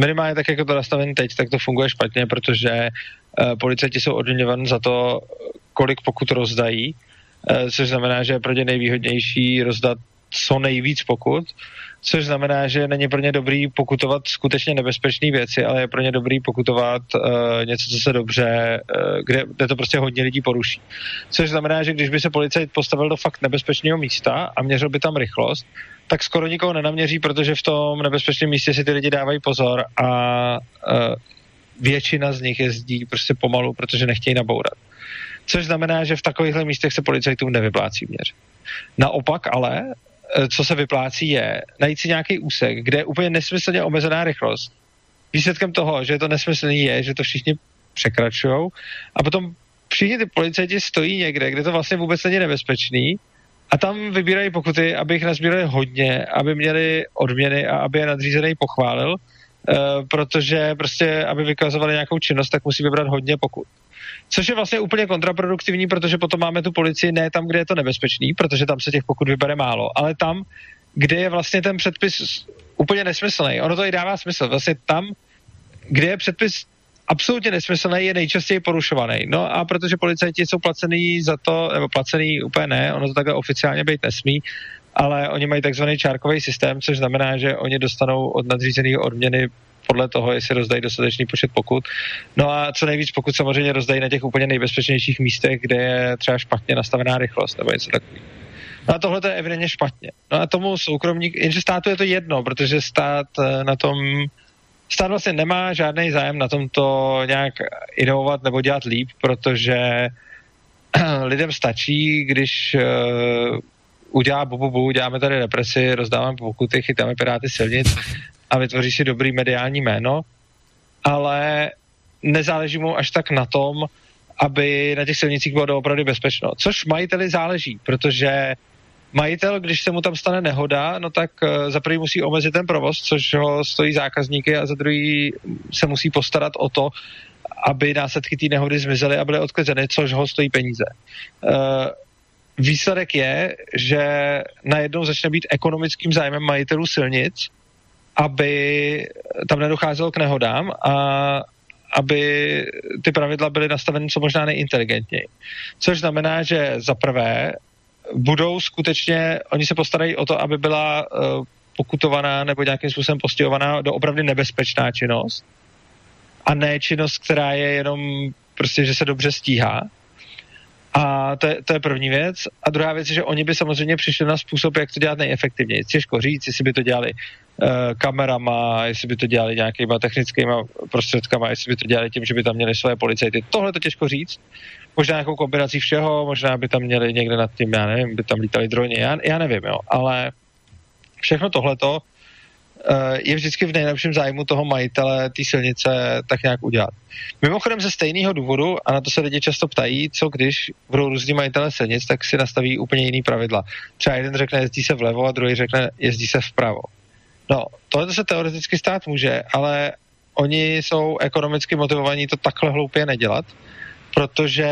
Minimálně tak, jako to nastavené teď, tak to funguje špatně, protože uh, policajti jsou odměňovaní za to, kolik pokut rozdají, uh, což znamená, že je pro ně nejvýhodnější rozdat co nejvíc pokut, což znamená, že není pro ně dobrý pokutovat skutečně nebezpečné věci, ale je pro ně dobrý pokutovat uh, něco, co se dobře, uh, kde, kde to prostě hodně lidí poruší. Což znamená, že když by se policajt postavil do fakt nebezpečného místa a měřil by tam rychlost, tak skoro nikoho nenaměří, protože v tom nebezpečném místě si ty lidi dávají pozor a uh, většina z nich jezdí prostě pomalu, protože nechtějí nabourat. Což znamená, že v takovýchhle místech se policajtům nevyplácí měřit. Naopak ale co se vyplácí, je najít si nějaký úsek, kde je úplně nesmyslně omezená rychlost. Výsledkem toho, že je to nesmyslný, je, že to všichni překračujou a potom všichni ty policajti stojí někde, kde to vlastně vůbec není nebezpečný a tam vybírají pokuty, aby jich nazbírali hodně, aby měli odměny a aby je nadřízený pochválil, protože prostě, aby vykazovali nějakou činnost, tak musí vybrat hodně pokut. Což je vlastně úplně kontraproduktivní, protože potom máme tu policii ne tam, kde je to nebezpečný, protože tam se těch pokut vybere málo, ale tam, kde je vlastně ten předpis úplně nesmyslný. Ono to i dává smysl. Vlastně tam, kde je předpis absolutně nesmyslný, je nejčastěji porušovaný. No a protože policajti jsou placený za to, nebo placený úplně ne, ono to takhle oficiálně být nesmí, ale oni mají takzvaný čárkový systém, což znamená, že oni dostanou od nadřízených odměny podle toho, jestli rozdají dostatečný počet pokut. No a co nejvíc pokut samozřejmě rozdají na těch úplně nejbezpečnějších místech, kde je třeba špatně nastavená rychlost nebo něco takového. No a tohle to je evidentně špatně. No a tomu soukromník, jenže státu je to jedno, protože stát na tom, stát vlastně nemá žádný zájem na tom to nějak inovovat nebo dělat líp, protože lidem stačí, když uh, udělá bubu, bu, děláme tady represi, rozdáváme pokuty, chytáme piráty silnic a vytvoří si dobrý mediální jméno, ale nezáleží mu až tak na tom, aby na těch silnicích bylo doopravdy bezpečno. Což majiteli záleží, protože majitel, když se mu tam stane nehoda, no tak za prvý musí omezit ten provoz, což ho stojí zákazníky, a za druhý se musí postarat o to, aby následky té nehody zmizely a byly odklizeny, což ho stojí peníze. Výsledek je, že najednou začne být ekonomickým zájmem majitelů silnic, aby tam nedocházelo k nehodám a aby ty pravidla byly nastaveny co možná nejinteligentněji. Což znamená, že za prvé budou skutečně, oni se postarají o to, aby byla uh, pokutovaná nebo nějakým způsobem postihovaná doopravdy nebezpečná činnost a ne činnost, která je jenom prostě, že se dobře stíhá. A to je, to je první věc. A druhá věc je, že oni by samozřejmě přišli na způsob, jak to dělat nejefektivněji. Těžko říct, jestli by to dělali uh, kamerama, jestli by to dělali nějakýma technickýma prostředkama, jestli by to dělali tím, že by tam měli své policajty. Tohle to těžko říct. Možná nějakou kombinací všeho, možná by tam měli někde nad tím, já nevím, by tam lítali droni, já, já nevím, jo. Ale všechno tohleto uh, je vždycky v nejlepším zájmu toho majitele té silnice tak nějak udělat. Mimochodem ze stejného důvodu, a na to se lidi často ptají, co když budou různí majitelé silnic, tak si nastaví úplně jiný pravidla. Třeba jeden řekne, jezdí se vlevo, a druhý řekne, jezdí se vpravo. No, tohle se teoreticky stát může, ale oni jsou ekonomicky motivovaní to takhle hloupě nedělat, protože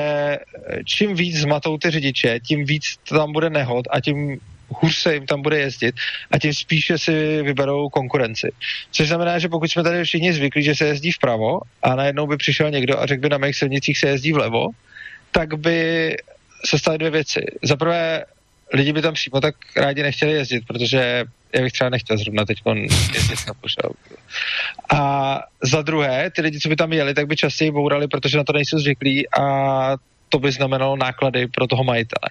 čím víc zmatou ty řidiče, tím víc tam bude nehod a tím hůř se jim tam bude jezdit a tím spíše si vyberou konkurenci. Což znamená, že pokud jsme tady všichni zvyklí, že se jezdí vpravo a najednou by přišel někdo a řekl by, na mých silnicích se jezdí vlevo, tak by se staly dvě věci. Za prvé, lidi by tam přímo tak rádi nechtěli jezdit, protože já bych třeba nechtěl zrovna teď jezdit na pošel. A za druhé, ty lidi, co by tam jeli, tak by častěji bourali, protože na to nejsou zvyklí a to by znamenalo náklady pro toho majitele.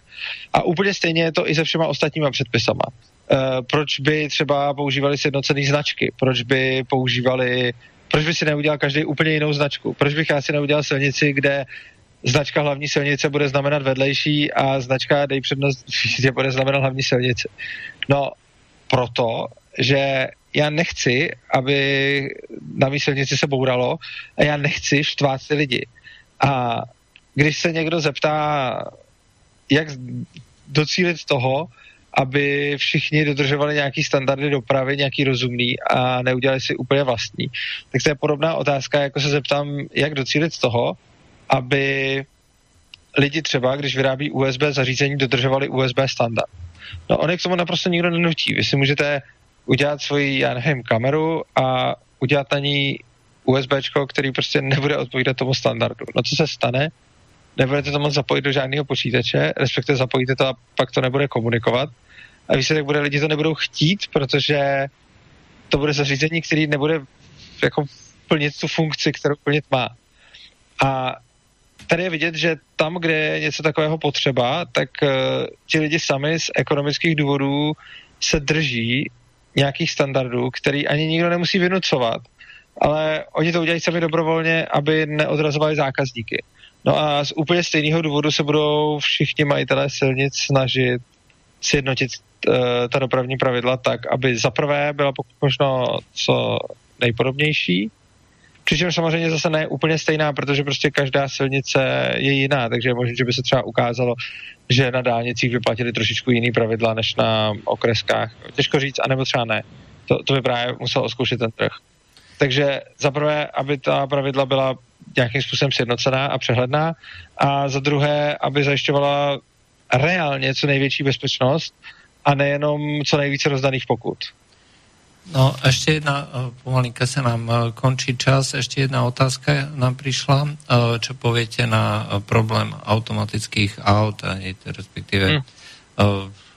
A úplně stejně je to i se všema ostatníma předpisama. E, proč by třeba používali sjednocený značky? Proč by používali... Proč by si neudělal každý úplně jinou značku? Proč bych já si neudělal silnici, kde značka hlavní silnice bude znamenat vedlejší a značka dej přednost jízdě bude znamenat hlavní silnici? No, proto, že já nechci, aby na mý silnici se bouralo a já nechci štvát ty lidi. A když se někdo zeptá, jak docílit toho, aby všichni dodržovali nějaký standardy dopravy, nějaký rozumný a neudělali si úplně vlastní, tak to je podobná otázka, jako se zeptám, jak docílit toho, aby lidi třeba, když vyrábí U S B zařízení, dodržovali U S B standard. No on je k tomu naprosto nikdo nenutí. Vy si můžete udělat svoji, já nevím, kameru a udělat na ní USBčko, který prostě nebude odpovídat tomu standardu. No co se stane? Nebudete to moc zapojit do žádného počítače, respektive zapojíte to a pak to nebude komunikovat. A výsledek bude, lidi to nebudou chtít, protože to bude zařízení, který nebude jako plnit tu funkci, kterou plnit má. A tady je vidět, že tam, kde je něco takového potřeba, tak uh, ti lidi sami z ekonomických důvodů se drží nějakých standardů, který ani nikdo nemusí vynucovat, ale oni to udělají sami dobrovolně, aby neodrazovali zákazníky. No a z úplně stejného důvodu se budou všichni majitelé silnic snažit sjednotit uh, ta dopravní pravidla tak, aby zaprvé byla pokud možno co nejpodobnější, přičemž samozřejmě zase ne úplně stejná, protože prostě každá silnice je jiná, takže je možné, že by se třeba ukázalo, že na dálnicích vyplatili trošičku jiný pravidla než na okreskách. Těžko říct, anebo třeba ne. To, to by právě musel oskoušet ten trh. Takže za prvé, aby ta pravidla byla nějakým způsobem sjednocená a přehledná, a za druhé, aby zajišťovala reálně co největší bezpečnost a nejenom co nejvíce rozdaných pokut. No, ešte jedna, pomalinka sa nám končí čas, ešte jedna otázka nám prišla. Čo poviete na problém automatických aut, respektíve hmm.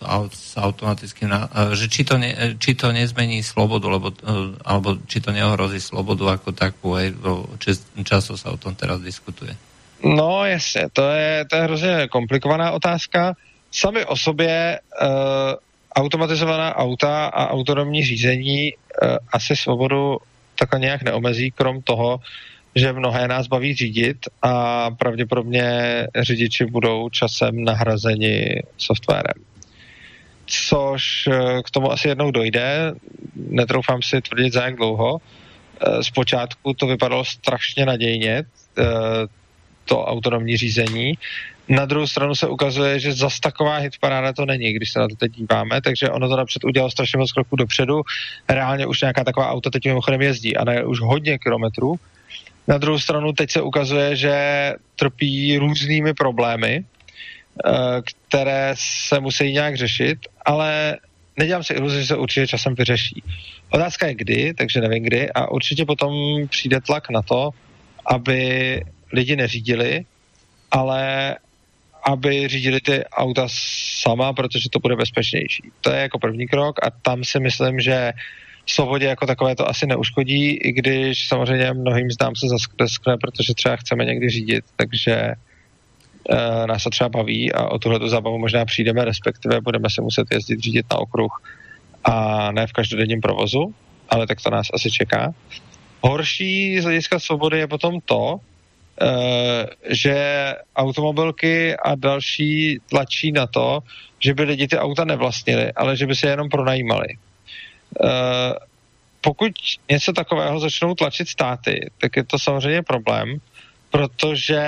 aut s automatickým, že či to, ne, či to nezmení slobodu, lebo, alebo či to neohrozí slobodu ako takú, hej, často sa o tom teraz diskutuje. No, jasne, to je, to je hrozne komplikovaná otázka. Sami o sobě uh... automatizovaná auta a autonomní řízení e, asi svobodu takhle nějak neomezí, krom toho, že mnohé nás baví řídit a pravděpodobně řidiči budou časem nahrazeni softwarem. Což e, k tomu asi jednou dojde, netroufám si tvrdit za jak dlouho. E, zpočátku to vypadalo strašně nadějně, e, to autonomní řízení. Na druhou stranu se ukazuje, že zas taková hitparáda to není, když se na to teď díváme, takže ono to napřed udělalo strašně moc kroků dopředu. Reálně už nějaká taková auta teď mimochodem jezdí a ne už hodně kilometrů. Na druhou stranu teď se ukazuje, že trpí různými problémy, které se musí nějak řešit, ale nedělám si iluzi, že se určitě časem vyřeší. Otázka je kdy, takže nevím kdy, a určitě potom přijde tlak na to, aby lidi neřídili, ale aby řídili ty auta sama, protože to bude bezpečnější. To je jako první krok a tam si myslím, že svobodě jako takové to asi neuškodí, i když samozřejmě mnohým z nás se zaskne, protože třeba chceme někdy řídit, takže e, nás to třeba baví a o tuhletu zábavu možná přijdeme, respektive budeme se muset jezdit řídit na okruh a ne v každodenním provozu, ale tak to nás asi čeká. Horší z hlediska svobody je potom to, že automobilky a další tlačí na to, že by lidi ty auta nevlastnili, ale že by se jenom pronajímali. Pokud něco takového začnou tlačit státy, tak je to samozřejmě problém, protože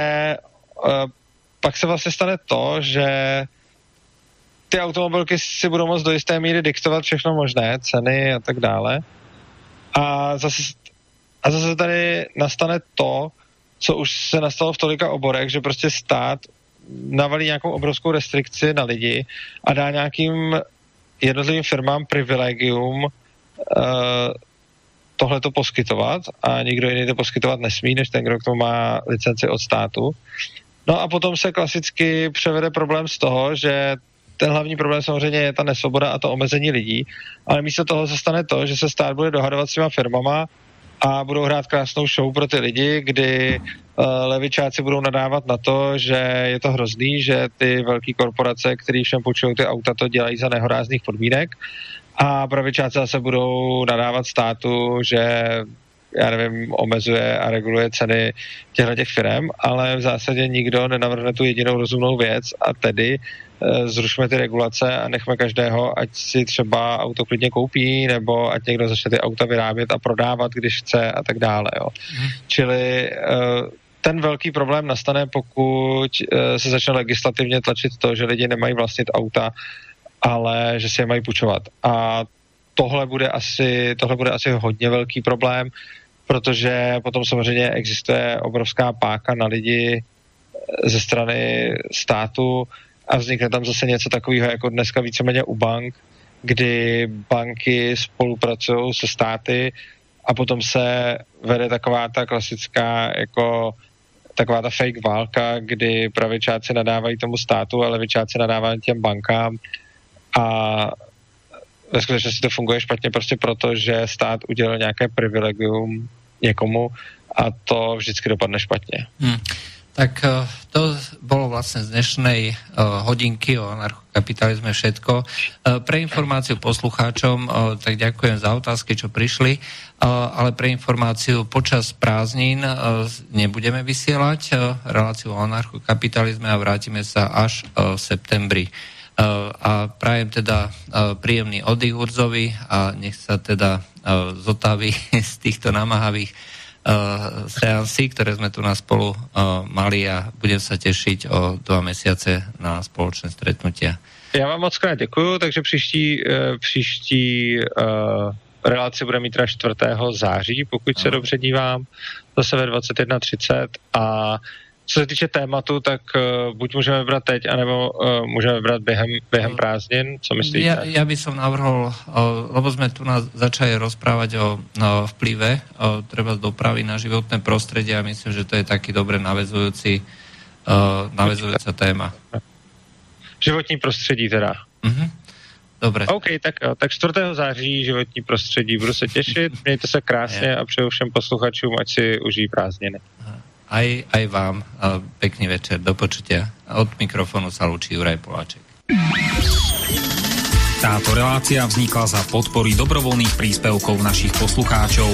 pak se vlastně stane to, že ty automobilky si budou moct do jisté míry diktovat všechno možné, ceny a tak dále. A zase, a zase tady nastane to, co už se nastalo v tolika oborech, že prostě stát navalí nějakou obrovskou restrikci na lidi a dá nějakým jednotlivým firmám privilegium e, tohleto poskytovat a nikdo jiný to poskytovat nesmí, než ten, kdo k tomu má licenci od státu. No a potom se klasicky převede problém z toho, že ten hlavní problém samozřejmě je ta nesvoboda a to omezení lidí, ale místo toho se stane to, že se stát bude dohadovat s těma firmama a budou hrát krásnou show pro ty lidi, kdy uh, levičáci budou nadávat na to, že je to hrozný, že ty velké korporace, které všem půjčují ty auta, to dělají za nehorázných podmínek, a pravičáci zase budou nadávat státu, že, já nevím, omezuje a reguluje ceny těchto těch firem, ale v zásadě nikdo nenavrhne tu jedinou rozumnou věc, a tedy uh, zrušme ty regulace a nechme každého, ať si třeba auto klidně koupí, nebo ať někdo začne ty auta vyrábět a prodávat, když chce a tak dále. Jo. Mm. Čili uh, ten velký problém nastane, pokud uh, se začne legislativně tlačit to, že lidi nemají vlastnit auta, ale že si je mají půjčovat. A tohle bude asi, tohle bude asi hodně velký problém, protože potom samozřejmě existuje obrovská páka na lidi ze strany státu a vznikne tam zase něco takového jako dneska víceméně u bank, kdy banky spolupracují se státy a potom se vede taková ta klasická jako taková ta fake válka, kdy pravičáci nadávají tomu státu a levičáci nadávají těm bankám a ve skutečnosti to funguje špatně prostě proto, že stát udělal nějaké privilegium někomu a to vždycky dopadne špatně. Hmm. Tak to bolo vlastne z dnešnej hodinky o anarchokapitalizme všetko. Pre informáciu poslucháčom, tak ďakujem za otázky, čo prišli, ale pre informáciu počas prázdnin nebudeme vysielať reláciu o anarchokapitalizme a vrátime sa až v septembri. A prajem teda príjemný oddych Urzovi a nech sa teda zotaví z týchto namahavých seansí, ktoré sme tu na spolu mali a budem sa tešiť o dva mesiace na spoločné stretnutia. Ja vám moc krát děkuju, takže příští, příští uh, relaci bude mít teda čtvrtého září, pokud se no. dobře dívám, zase ve dvacet jedna třicet a co se týče tématu, tak uh, buď můžeme vybrat teď, anebo uh, můžeme vybrat během, během prázdnin. Co myslíte? Ja, ja by som navrhol, uh, lebo sme tu na, začali rozprávať o uh, vplyve uh, treba z dopravy na životné prostredie a myslím, že to je taký dobre navezujúci, uh, navezujúca téma. Životní prostředí teda. Uh-huh. Dobre. OK, tak, tak čtvrtého září životní prostředí. Budu se těšit, mějte se krásně a přeju všem posluchačům, ať si užijí prázdniny. Aj, aj vám pekný večer, do počutia. Od mikrofónu sa lúči Juraj Poláček. Táto relácia vznikla za podpory dobrovoľných príspevkov našich poslucháčov.